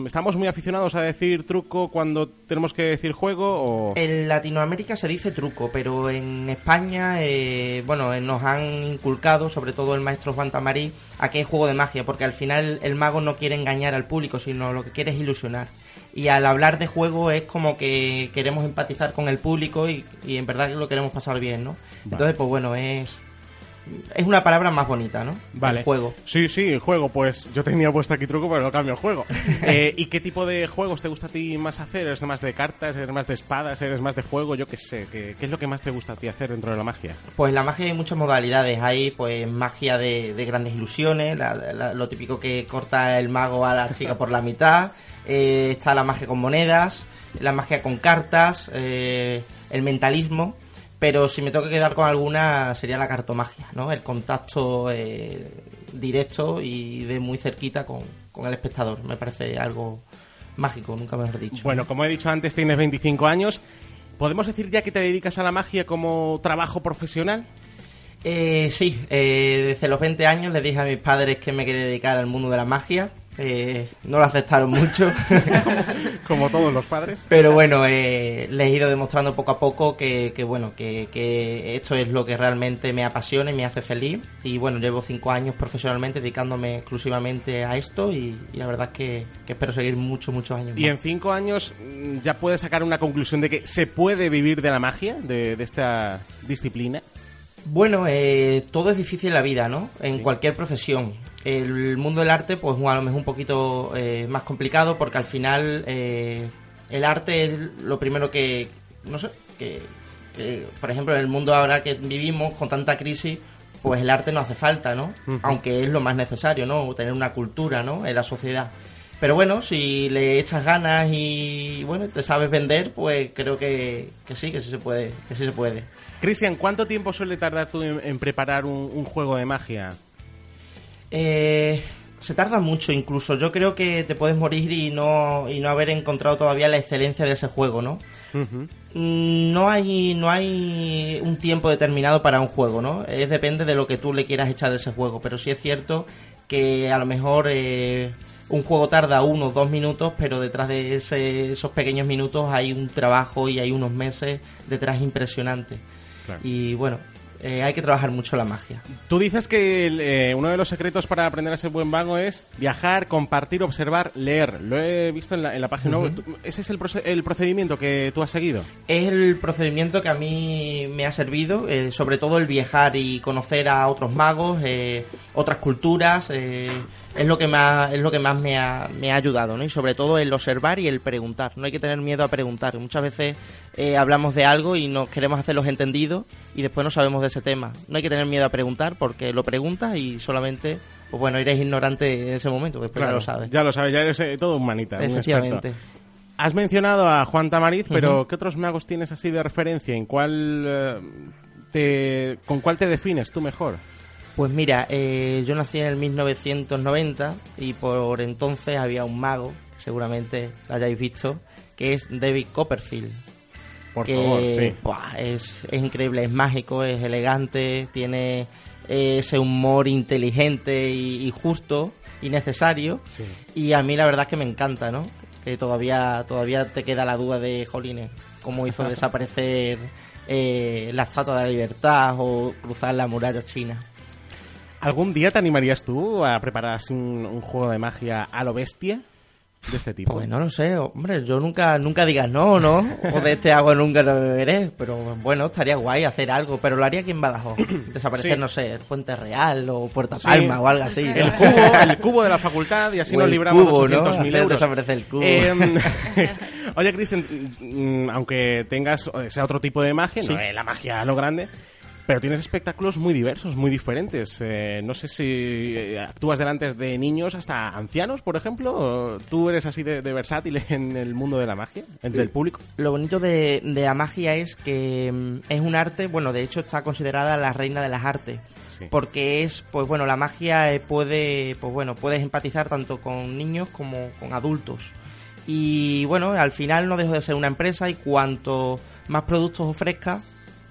¿Estamos muy aficionados a decir truco cuando tenemos que decir juego? O... En Latinoamérica se dice truco, pero en España, eh, bueno, nos han inculcado, sobre todo el maestro Juan Tamariz, a que es juego de magia, porque al final el mago no quiere engañar al público, sino lo que quiere es ilusionar. y al hablar de juego es como que queremos empatizar con el público y, y en verdad lo queremos pasar bien, ¿no? Vale. Entonces, pues bueno, es... Es una palabra más bonita, ¿no? Vale. El juego. Sí, sí, el juego. Pues yo tenía puesto aquí truco, pero lo cambio el juego. eh, ¿Y qué tipo de juegos te gusta a ti más hacer? ¿Eres más de cartas? ¿Eres más de espadas? ¿Eres más de juego? Yo qué sé. ¿Qué, qué es lo que más te gusta a ti hacer dentro de la magia? Pues la magia hay muchas modalidades. Hay pues magia de, de grandes ilusiones, la, la, lo típico que corta el mago a la chica por la mitad. Eh, está la magia con monedas, la magia con cartas, eh, el mentalismo. Pero si me tengo que quedar con alguna sería la cartomagia, ¿no? El contacto eh, directo y de muy cerquita con, con el espectador. Me parece algo mágico, nunca mejor dicho. Bueno, como he dicho antes, tienes veinticinco años. ¿Podemos decir ya que te dedicas a la magia como trabajo profesional? Eh, sí, eh, desde los veinte años le dije a mis padres que me quería dedicar al mundo de la magia. Eh, no lo aceptaron mucho como todos los padres, pero bueno, eh, les he ido demostrando poco a poco que, que bueno, que, que esto es lo que realmente me apasiona y me hace feliz. Y bueno, llevo cinco años profesionalmente dedicándome exclusivamente a esto y, y la verdad es que, que espero seguir muchos, muchos años más. Y en cinco años ya puedes sacar una conclusión de que se puede vivir de la magia, de, de esta disciplina. Bueno, eh, todo es difícil en la vida, ¿no? En sí. Cualquier profesión. El mundo del arte, pues a lo mejor un poquito eh, más complicado, porque al final eh, el arte es lo primero que, no sé, que, que, por ejemplo, en el mundo ahora que vivimos con tanta crisis, pues el arte no hace falta, ¿no? Uh-huh. Aunque es lo más necesario, ¿no? Tener una cultura, ¿no? En la sociedad. Pero bueno, si le echas ganas y bueno, te sabes vender, pues creo que, que sí, que sí se puede, que sí se puede. Christian, ¿cuánto tiempo suele tardar tú en, en preparar un, un juego de magia? Eh, se tarda mucho incluso. Yo creo que te puedes morir y no y no haber encontrado todavía la excelencia de ese juego, ¿no? Uh-huh. No hay no hay un tiempo determinado para un juego, ¿no? Es depende de lo que tú le quieras echar de ese juego. Pero sí es cierto que a lo mejor... Eh, un juego tarda uno o dos minutos, pero detrás de ese, esos pequeños minutos hay un trabajo y hay unos meses detrás impresionante. Claro. Y bueno, eh, hay que trabajar mucho la magia. Tú dices que el, eh, uno de los secretos para aprender a ser buen mago es viajar, compartir, observar, leer. Lo he visto en la, en la página web. Uh-huh. ¿Ese es el, proce- el procedimiento que tú has seguido? Es el procedimiento que a mí me ha servido, eh, sobre todo el viajar y conocer a otros magos, eh, otras culturas... Eh, Es lo que más, es lo que más me ha, me ha ayudado, ¿no? Y sobre todo el observar y el preguntar. No hay que tener miedo a preguntar. Muchas veces eh, hablamos de algo y nos queremos hacer los entendidos y después no sabemos de ese tema. No hay que tener miedo a preguntar porque lo preguntas y solamente... Pues bueno, eres ignorante en ese momento, después claro, ya lo sabes. Ya lo sabes, ya eres eh, todo un manita. Efectivamente. Un experto. Has mencionado a Juan Tamariz, pero uh-huh. ¿Qué otros magos tienes así de referencia? ¿En cuál eh, te, ¿Con cuál te defines tú mejor? Pues mira, eh, yo nací en el mil novecientos noventa y por entonces había un mago, que seguramente lo hayáis visto, que es David Copperfield. Por que, favor, sí. Buah, es, es increíble, es mágico, es elegante, tiene eh, ese humor inteligente y, y justo y necesario. Sí. Y a mí la verdad es que me encanta, ¿no? Que todavía, todavía te queda la duda de, jolines, cómo hizo desaparecer eh, la Estatua de la Libertad o cruzar la muralla china. ¿Algún día te animarías tú a preparar un, un juego de magia a lo bestia de este tipo? Pues no lo sé, hombre, yo nunca nunca digas no, ¿no? O de este agua nunca lo beberé, pero bueno, estaría guay hacer algo, pero lo haría aquí en Badajoz. Desaparecer, sí. No sé, Fuente Real o Puerta Palma, sí. O algo así. El cubo, el cubo de la facultad y así o nos libramos cubo, de ochocientos mil ¿no? euros. Desaparece el cubo. Eh, Oye, Christian, aunque tengas sea otro tipo de magia, sí. No es la magia a lo grande... Pero tienes espectáculos muy diversos, muy diferentes. Eh, no sé si eh, actúas delante de niños hasta ancianos, por ejemplo. ¿Tú eres así de, de versátil en el mundo de la magia, entre el público? Lo bonito de, de la magia es que es un arte, bueno, de hecho está considerada la reina de las artes. Sí. Porque es, pues bueno, la magia puede, pues bueno, puedes empatizar tanto con niños como con adultos. Y bueno, al final no dejo de ser una empresa y cuanto más productos ofrezca,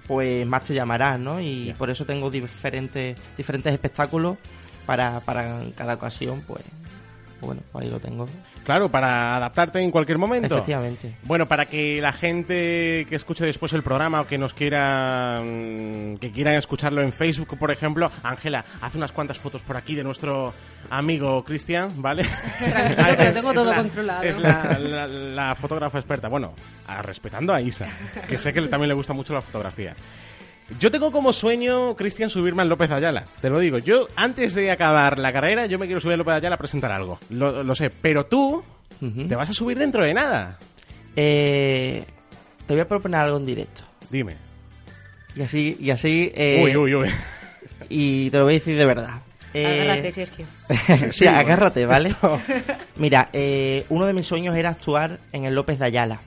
pues más te llamarás, ¿no? Y yeah. Por eso tengo diferentes diferentes espectáculos para, para cada ocasión, pues bueno, ahí lo tengo. Claro, para adaptarte en cualquier momento. Efectivamente. Bueno, para que la gente que escuche después el programa o que nos quiera, que quieran escucharlo en Facebook, por ejemplo, Ángela, haz unas cuantas fotos por aquí de nuestro amigo Cristian, ¿vale? Tranquilo, que lo tengo todo controlado. Es la, la, la fotógrafa experta. Bueno, a, respetando a Isa, que sé que también le gusta mucho la fotografía. Yo tengo como sueño, Cristian, subirme al López de Ayala. Te lo digo. Yo, antes de acabar la carrera, yo me quiero subir al López de Ayala a presentar algo. Lo, lo sé. Pero tú, uh-huh, te vas a subir dentro de nada. Eh, te voy a proponer algo en directo. Dime. Y así... Y así eh, uy, uy, uy. Y te lo voy a decir de verdad. Eh, agárrate, Sergio. Sí, agárrate, ¿vale? Esto. Mira, eh, uno de mis sueños era actuar en el López de Ayala.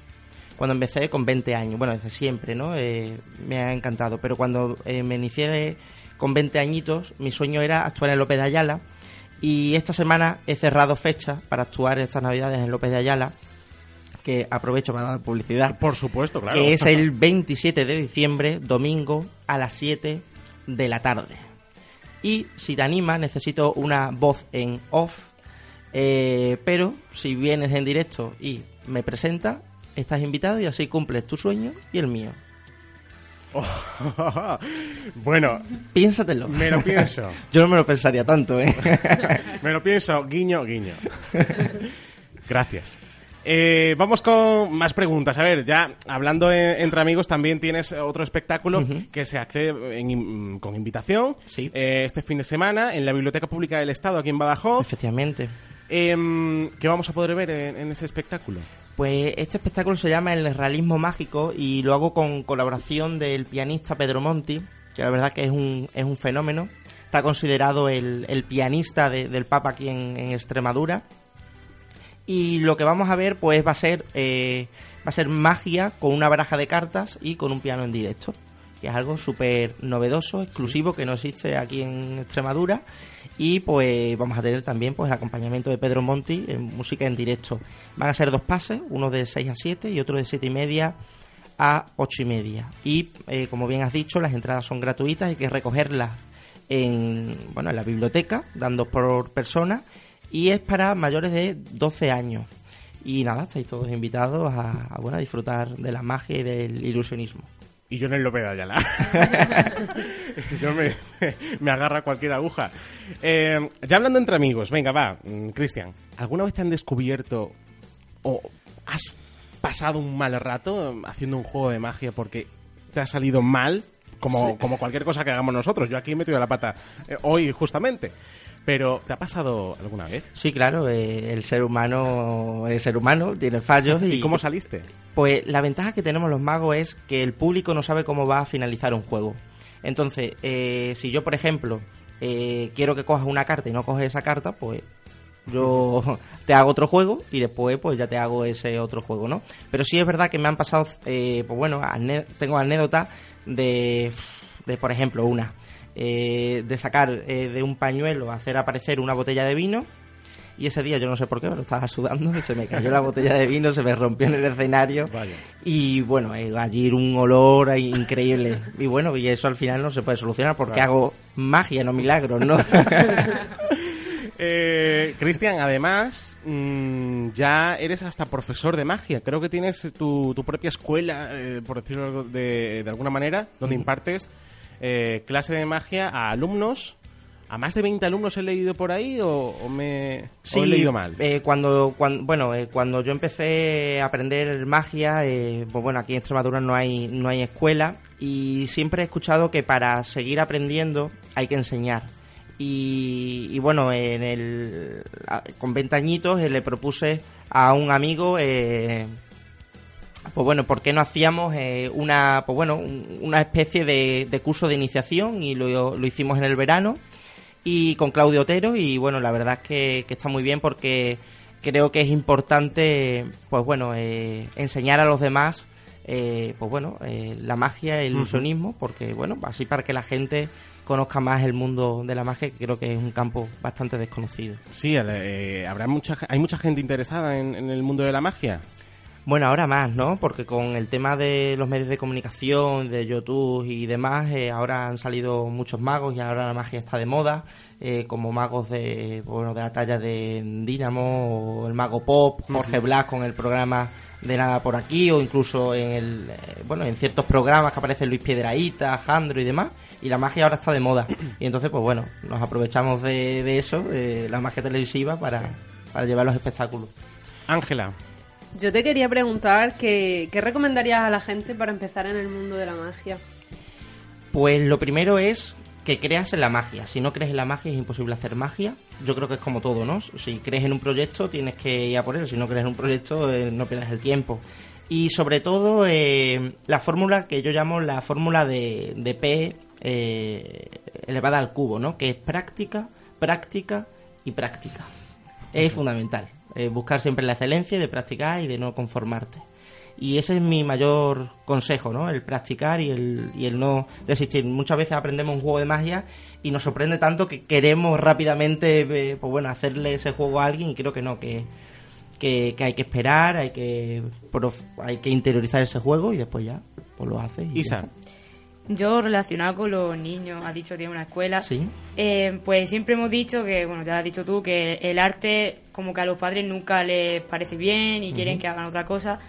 Cuando empecé con veinte años, bueno, desde siempre, ¿no? Eh, me ha encantado, pero cuando eh, me inicié con veinte añitos, mi sueño era actuar en López de Ayala, y esta semana he cerrado fechas para actuar estas navidades en López de Ayala, que aprovecho para dar publicidad. Por supuesto, claro. Que es el veintisiete de diciembre, domingo, a las siete de la tarde. Y si te animas, necesito una voz en off, eh, pero si vienes en directo y me presentas, estás invitado y así cumples tu sueño y el mío. Oh, bueno, piénsatelo. Me lo pienso. Yo no me lo pensaría tanto, ¿eh? Me lo pienso, guiño, guiño. Gracias. Eh, vamos con más preguntas. A ver, ya hablando en, entre amigos, también tienes otro espectáculo, uh-huh, que se accede en, con invitación, sí, eh, este fin de semana en la Biblioteca Pública del Estado, aquí en Badajoz. Efectivamente. Eh, ¿Qué vamos a poder ver en, en ese espectáculo? Pues este espectáculo se llama El Realismo Mágico y lo hago con colaboración del pianista Pedro Monti, que la verdad que es un, es un fenómeno. Está considerado el, el pianista de, del Papa aquí en, en Extremadura. Y lo que vamos a ver pues va a ser eh, va a ser magia con una baraja de cartas y con un piano en directo, que es algo súper novedoso, exclusivo, que no existe aquí en Extremadura. Y pues vamos a tener también pues el acompañamiento de Pedro Monti en música en directo. Van a ser dos pases, uno de seis a siete y otro de siete y media a ocho y media. Y eh, como bien has dicho, las entradas son gratuitas, hay que recogerlas en, bueno, en la biblioteca, dando por persona, y es para mayores de doce años. Y nada, estáis todos invitados a, a, bueno, a disfrutar de la magia y del ilusionismo. Y yo en el López de Ayala. Yo me, me agarra cualquier aguja. Eh, ya hablando entre amigos, venga, va, Cristian. ¿Alguna vez te han descubierto o has pasado un mal rato haciendo un juego de magia porque te ha salido mal? Como, sí, como cualquier cosa que hagamos nosotros. Yo aquí he metido la pata eh, hoy justamente. Pero, ¿te ha pasado alguna vez? Sí, claro, eh, el ser humano el ser humano tiene fallos. ¿Y, y cómo saliste? Pues la ventaja que tenemos los magos es que el público no sabe cómo va a finalizar un juego. Entonces, eh, si yo, por ejemplo, eh, quiero que cojas una carta y no coges esa carta, pues yo te hago otro juego y después pues ya te hago ese otro juego, ¿no? Pero sí es verdad que me han pasado, eh, pues bueno, ané- tengo anécdotas de, de, por ejemplo, una... Eh, de sacar eh, de un pañuelo hacer aparecer una botella de vino, y ese día yo no sé por qué, pero estaba sudando y se me cayó la botella de vino, se me rompió en el escenario. Vaya. Y bueno, eh, allí un olor increíble, y bueno, y eso al final no se puede solucionar porque claro, hago magia, no milagros, ¿no? Eh, Cristian, además, mmm, ya eres hasta profesor de magia. Creo que tienes tu, tu propia escuela, eh, por decirlo de, de alguna manera, donde mm. impartes Eh, clase de magia a alumnos. ¿A más de veinte alumnos he leído por ahí o, o me sí, o he leído mal? Eh, cuando, cuando, bueno, eh, cuando yo empecé a aprender magia, eh, pues bueno, aquí en Extremadura no hay, no hay escuela, y siempre he escuchado que para seguir aprendiendo hay que enseñar. Y, y bueno, en el, con veinte añitos eh, le propuse a un amigo... Eh, Pues bueno, ¿por qué no hacíamos eh, una pues bueno una especie de, de curso de iniciación? Y lo, lo hicimos en el verano y con Claudio Otero, y bueno, la verdad es que, que está muy bien porque creo que es importante, pues bueno, eh, enseñar a los demás, eh, pues bueno, eh, la magia, el ilusionismo, uh-huh, porque bueno, así para que la gente conozca más el mundo de la magia, que creo que es un campo bastante desconocido. Sí, eh, habrá mucha, hay mucha gente interesada en, en el mundo de la magia. Bueno, ahora más, ¿no? Porque con el tema de los medios de comunicación, de YouTube y demás, eh, ahora han salido muchos magos y ahora la magia está de moda, eh, como magos de bueno de la talla de Dínamo, o el mago Pop, Jorge uh-huh. Blas con el programa de Nada por Aquí, o incluso en el eh, bueno en ciertos programas que aparecen Luis Piedrahíta, Jandro y demás, y la magia ahora está de moda. Y entonces, pues bueno, nos aprovechamos de, de eso, de la magia televisiva, para, sí. para llevar los espectáculos. Ángela. Yo te quería preguntar que, ¿qué recomendarías a la gente para empezar en el mundo de la magia? Pues lo primero es que creas en la magia. Si no crees en la magia es imposible hacer magia. Yo creo que es como todo, ¿no? Si crees en un proyecto tienes que ir a por él. Si no crees en un proyecto eh, no pierdas el tiempo. Y sobre todo eh, la fórmula que yo llamo la fórmula de, de P eh, elevada al cubo, ¿no? Que es práctica, práctica y práctica. Es uh-huh. fundamental. Eh, buscar siempre la excelencia, de practicar y de no conformarte. Y ese es mi mayor consejo, ¿no? El practicar y el, y el no desistir. Muchas veces aprendemos un juego de magia y nos sorprende tanto que queremos rápidamente eh, pues bueno, hacerle ese juego a alguien, y creo que no, que, que, que hay que esperar, hay que, prof, hay que interiorizar ese juego y después ya pues lo haces. Y Isa. Yo, relacionado con los niños, has dicho que tiene una escuela, ¿sí? eh, pues siempre hemos dicho que, bueno, ya has dicho tú, que el arte como que a los padres nunca les parece bien y uh-huh. quieren que hagan otra cosa.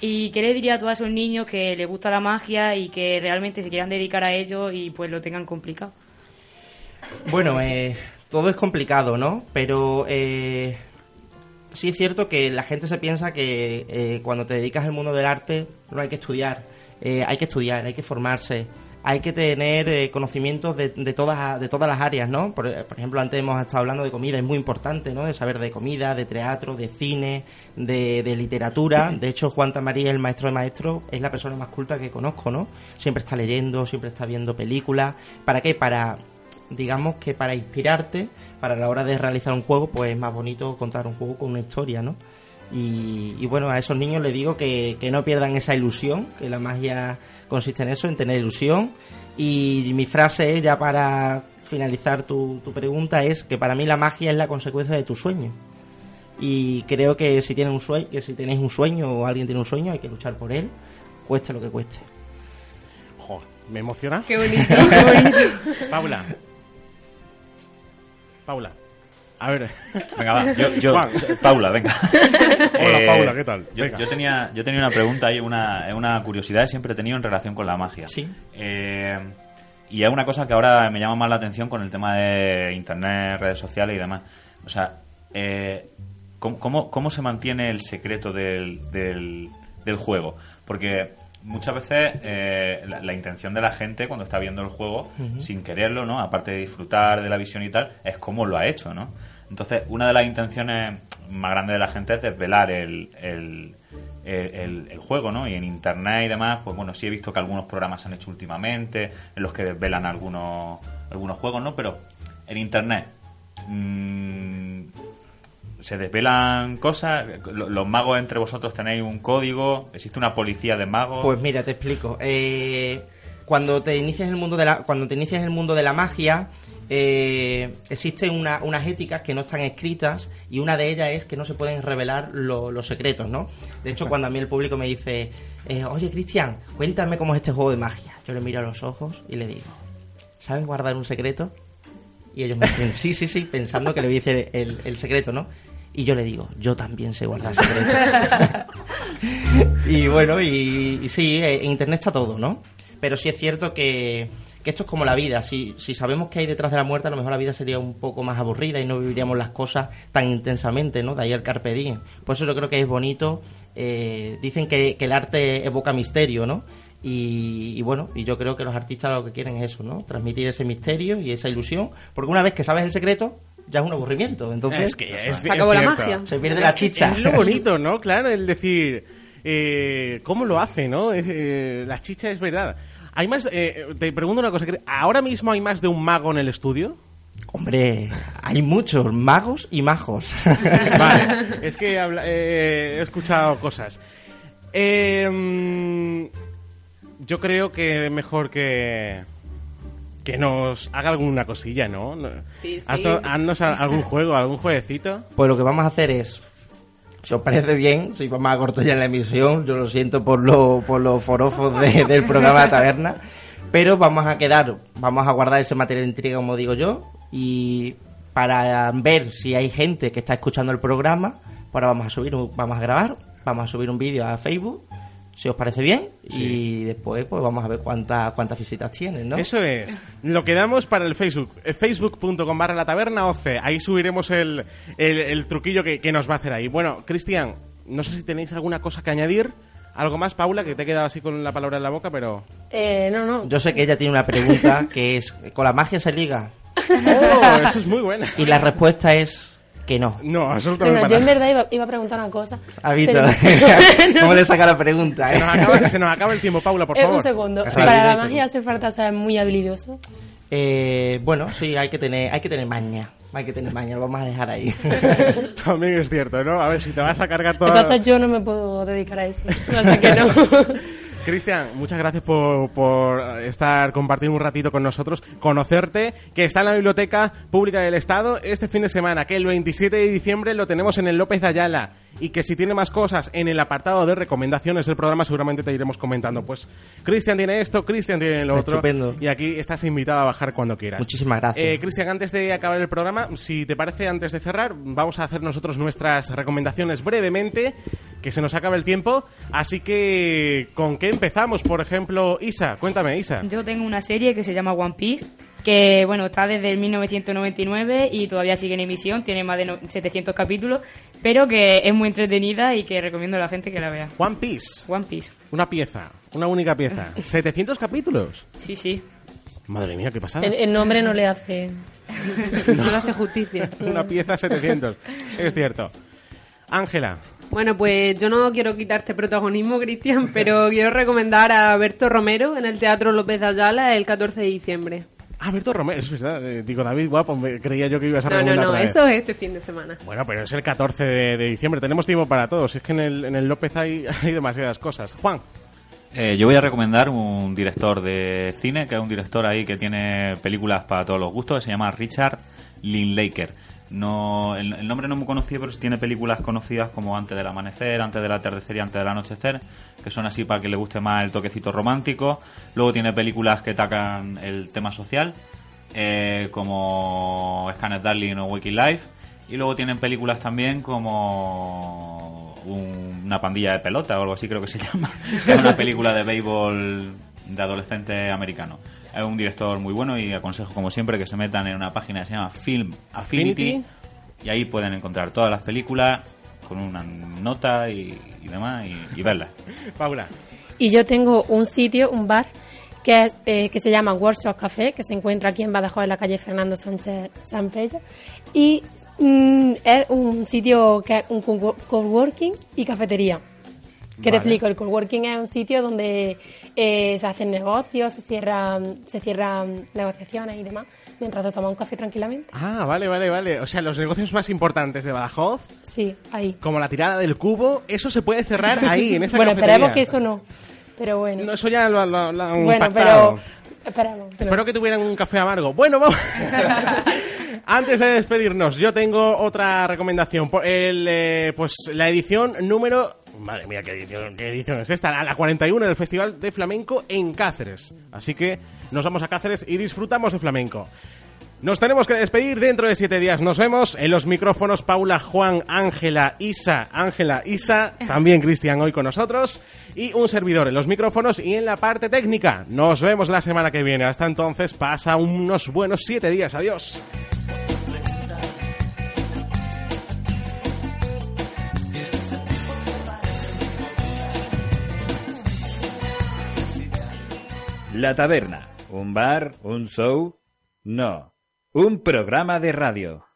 ¿Y qué le dirías tú a esos niños que les gusta la magia y que realmente se quieran dedicar a ello y pues lo tengan complicado? Bueno, eh, todo es complicado, ¿no? Pero eh, sí es cierto que la gente se piensa que eh, cuando te dedicas al mundo del arte no hay que estudiar. Eh, hay que estudiar, hay que formarse, hay que tener eh, conocimientos de, de todas de todas las áreas, ¿no? Por, por ejemplo, antes hemos estado hablando de comida, es muy importante, ¿no? De saber de comida, de teatro, de cine, de, de literatura. De hecho, Juan Tamariz, el maestro de maestros, es la persona más culta que conozco, ¿no? Siempre está leyendo, siempre está viendo películas. ¿Para qué? Para, digamos que para inspirarte, para la hora de realizar un juego, pues es más bonito contar un juego con una historia, ¿no? Y, y bueno, a esos niños les digo que, que no pierdan esa ilusión, que la magia consiste en eso, en tener ilusión. Y mi frase, ya para finalizar tu, tu pregunta, es que para mí la magia es la consecuencia de tu sueño. Y creo que si tienes un sueño, que si tenéis un sueño o alguien tiene un sueño, hay que luchar por él, cueste lo que cueste. Jo, ¿me emociona? Qué bonito, qué bonito. Paula. Paula. A ver, venga, va. Yo, yo, Paula, venga. Hola, eh, Paula, ¿qué tal? Yo, yo tenía yo tenía una pregunta y una, una curiosidad que siempre he tenido en relación con la magia. Sí. Eh, y hay una cosa que ahora me llama más la atención con el tema de internet, redes sociales y demás. O sea, eh, ¿cómo, cómo, cómo se mantiene el secreto del, del, del juego? Porque muchas veces eh, la, la intención de la gente cuando está viendo el juego, uh-huh. sin quererlo, ¿no? Aparte de disfrutar de la visión y tal, es cómo lo ha hecho, ¿no? Entonces, una de las intenciones más grandes de la gente es desvelar el, el, el, el, el juego, ¿no? Y en internet y demás, pues bueno, sí he visto que algunos programas se han hecho últimamente en los que desvelan algunos, algunos juegos, ¿no? Pero en internet mmm, se desvelan cosas. Los magos entre vosotros tenéis un código, existe una policía de magos. Pues mira, te explico. Eh, cuando te inicias el mundo de la cuando te inicias el mundo de la magia eh, existen una, unas éticas que no están escritas, y una de ellas es que no se pueden revelar lo, los secretos, ¿no? De hecho, cuando a mí el público me dice eh, oye, Cristian, cuéntame cómo es este juego de magia, yo le miro a los ojos y le digo, ¿sabes guardar un secreto? Y ellos me dicen sí, sí, sí, pensando que le voy a decir el, el secreto, ¿no? Y yo le digo, yo también sé guardar secretos. Y bueno, y, y sí, en internet está todo, ¿no? Pero sí es cierto que, que esto es como la vida. Si, si sabemos qué hay detrás de la muerte, a lo mejor la vida sería un poco más aburrida y no viviríamos las cosas tan intensamente, ¿no? De ahí el carpe diem. Por eso yo creo que es bonito. Eh, dicen que, que el arte evoca misterio, ¿no? Y, y bueno, y yo creo que los artistas lo que quieren es eso, ¿no? Transmitir ese misterio y esa ilusión. Porque una vez que sabes el secreto, ya es un aburrimiento, entonces es que es, se acabó la magia, se pierde la chicha. Es lo bonito, ¿no? Claro, el decir eh, cómo lo hace, ¿no? Eh, la chicha es verdad. Hay más. Eh, te pregunto una cosa. ¿Ahora mismo hay más de un mago en el estudio? Hombre, hay muchos magos y majos. Vale, es que habla, eh, he escuchado cosas. Eh, yo creo que mejor que. Que nos haga alguna cosilla, ¿no? Sí, sí. Haznos algún juego, algún jueguecito. Pues lo que vamos a hacer es Si os parece bien, si vamos a cortar ya la emisión, yo lo siento por, lo, por los forofos de, del programa de Taberna, pero vamos a quedar, vamos a guardar ese material de intriga, como digo yo, y para ver si hay gente que está escuchando el programa, ahora vamos a subir, vamos a grabar, vamos a subir un vídeo a Facebook, si os parece bien, sí. Y después pues vamos a ver cuántas cuántas visitas tienen, ¿no? Eso es. Lo quedamos para el Facebook, facebook.com barra la taberna once. Ahí subiremos el, el, el truquillo que, que nos va a hacer ahí. Bueno, Cristian, no sé si tenéis alguna cosa que añadir. ¿Algo más, Paula, que te he quedado así con la palabra en la boca, pero...? Eh, no, no. Yo sé que ella tiene una pregunta que es, ¿con la magia se liga? Oh, eso es muy bueno. Y la respuesta es... que no. No, absolutamente bueno, yo en verdad iba, iba a preguntar una cosa. Habito. Pero... ¿Cómo le saca la pregunta? Eh? Se, nos acaba, se nos acaba el tiempo, Paula, por favor. Un segundo. Para la, la magia hace falta ser muy habilidoso. Eh, bueno, sí, hay que tener, hay que tener maña. Hay que tener maña, lo vamos a dejar ahí. También es cierto, ¿no? A ver si te vas a cargar todo. Entonces yo no me puedo dedicar a eso. No sé que no. Cristian, muchas gracias por, por estar compartiendo un ratito con nosotros, conocerte, que está en la Biblioteca Pública del Estado este fin de semana, que el veintisiete de diciembre lo tenemos en el López de Ayala, y que si tiene más cosas en el apartado de recomendaciones del programa seguramente te iremos comentando. Pues Cristian tiene esto, Cristian tiene lo otro. Estupendo. Y aquí estás invitado a bajar cuando quieras. Muchísimas gracias. Eh, Cristian, antes de acabar el programa, si te parece, antes de cerrar, vamos a hacer nosotros nuestras recomendaciones brevemente, que se nos acaba el tiempo, así que ¿con qué empezamos? Por ejemplo, Isa, cuéntame, Isa. Yo tengo una serie que se llama One Piece, que bueno, está desde el mil novecientos noventa y nueve y todavía sigue en emisión, tiene más de no- setecientos capítulos, pero que es muy entretenida y que recomiendo a la gente que la vea. One Piece. One Piece. Una pieza, una única pieza. ¿setecientos capítulos? Sí, sí. Madre mía, qué pasada. El, el nombre no le hace, no le hace justicia. Una pieza, setecientos. Es cierto. Ángela. Bueno, pues yo no quiero quitarte protagonismo, Cristian, pero quiero recomendar a Alberto Romero en el Teatro López de Ayala el catorce de diciembre. Ah, Alberto Romero, es verdad. Digo, David, guapo, me creía yo que ibas a recomendar. No, no, no, eso es este fin de semana. Bueno, pero es el catorce de diciembre, tenemos tiempo para todos. Es que en el, en el López hay, hay demasiadas cosas. Juan. Eh, yo voy a recomendar un director de cine, que es un director ahí que tiene películas para todos los gustos, que se llama Richard Linklater. No, el, el nombre no es muy conocido, pero tiene películas conocidas como Antes del amanecer, Antes del atardecer y Antes del anochecer, que son así para que le guste más el toquecito romántico. Luego tiene películas que atacan el tema social, eh, como Scanner Darling o Waking Life. Y luego tienen películas también como un, Una pandilla de pelota o algo así, creo que se llama. Es una película de béisbol de adolescente americano. Es un director muy bueno y aconsejo, como siempre, que se metan en una página que se llama Film Affinity, Affinity. Y ahí pueden encontrar todas las películas con una nota y, y demás y, y verlas. Paula. Y yo tengo un sitio, un bar, que, es, eh, que se llama Workshop Café, que se encuentra aquí en Badajoz, en la calle Fernando Sánchez Sampedro. Y mm, es un sitio que es un coworking y cafetería. Que vale. Te explico, el coworking es un sitio donde eh, se hacen negocios, se cierran, se cierran negociaciones y demás, mientras se toma un café tranquilamente. Ah, vale, vale, vale. O sea, los negocios más importantes de Badajoz. Sí, ahí. Como la tirada del cubo, eso se puede cerrar ahí, en esa bueno, cafetería. Bueno, esperemos que eso no, pero bueno. No, eso ya lo han bueno, pactado. Pero esperemos. Pero... Espero que tuvieran un café amargo. Bueno, vamos. Antes de despedirnos, yo tengo otra recomendación. El, eh, pues la edición número... Madre mía, ¿qué edición, qué edición es esta? La cuarenta y uno del Festival de Flamenco en Cáceres. Así que nos vamos a Cáceres y disfrutamos de flamenco. Nos tenemos que despedir dentro de siete días. Nos vemos en los micrófonos Paula, Juan, Ángela, Isa, Ángela, Isa, también Cristian hoy con nosotros, y un servidor en los micrófonos y en la parte técnica. Nos vemos la semana que viene. Hasta entonces, pasa unos buenos siete días. Adiós. La Taberna, un bar, un show, no, un programa de radio.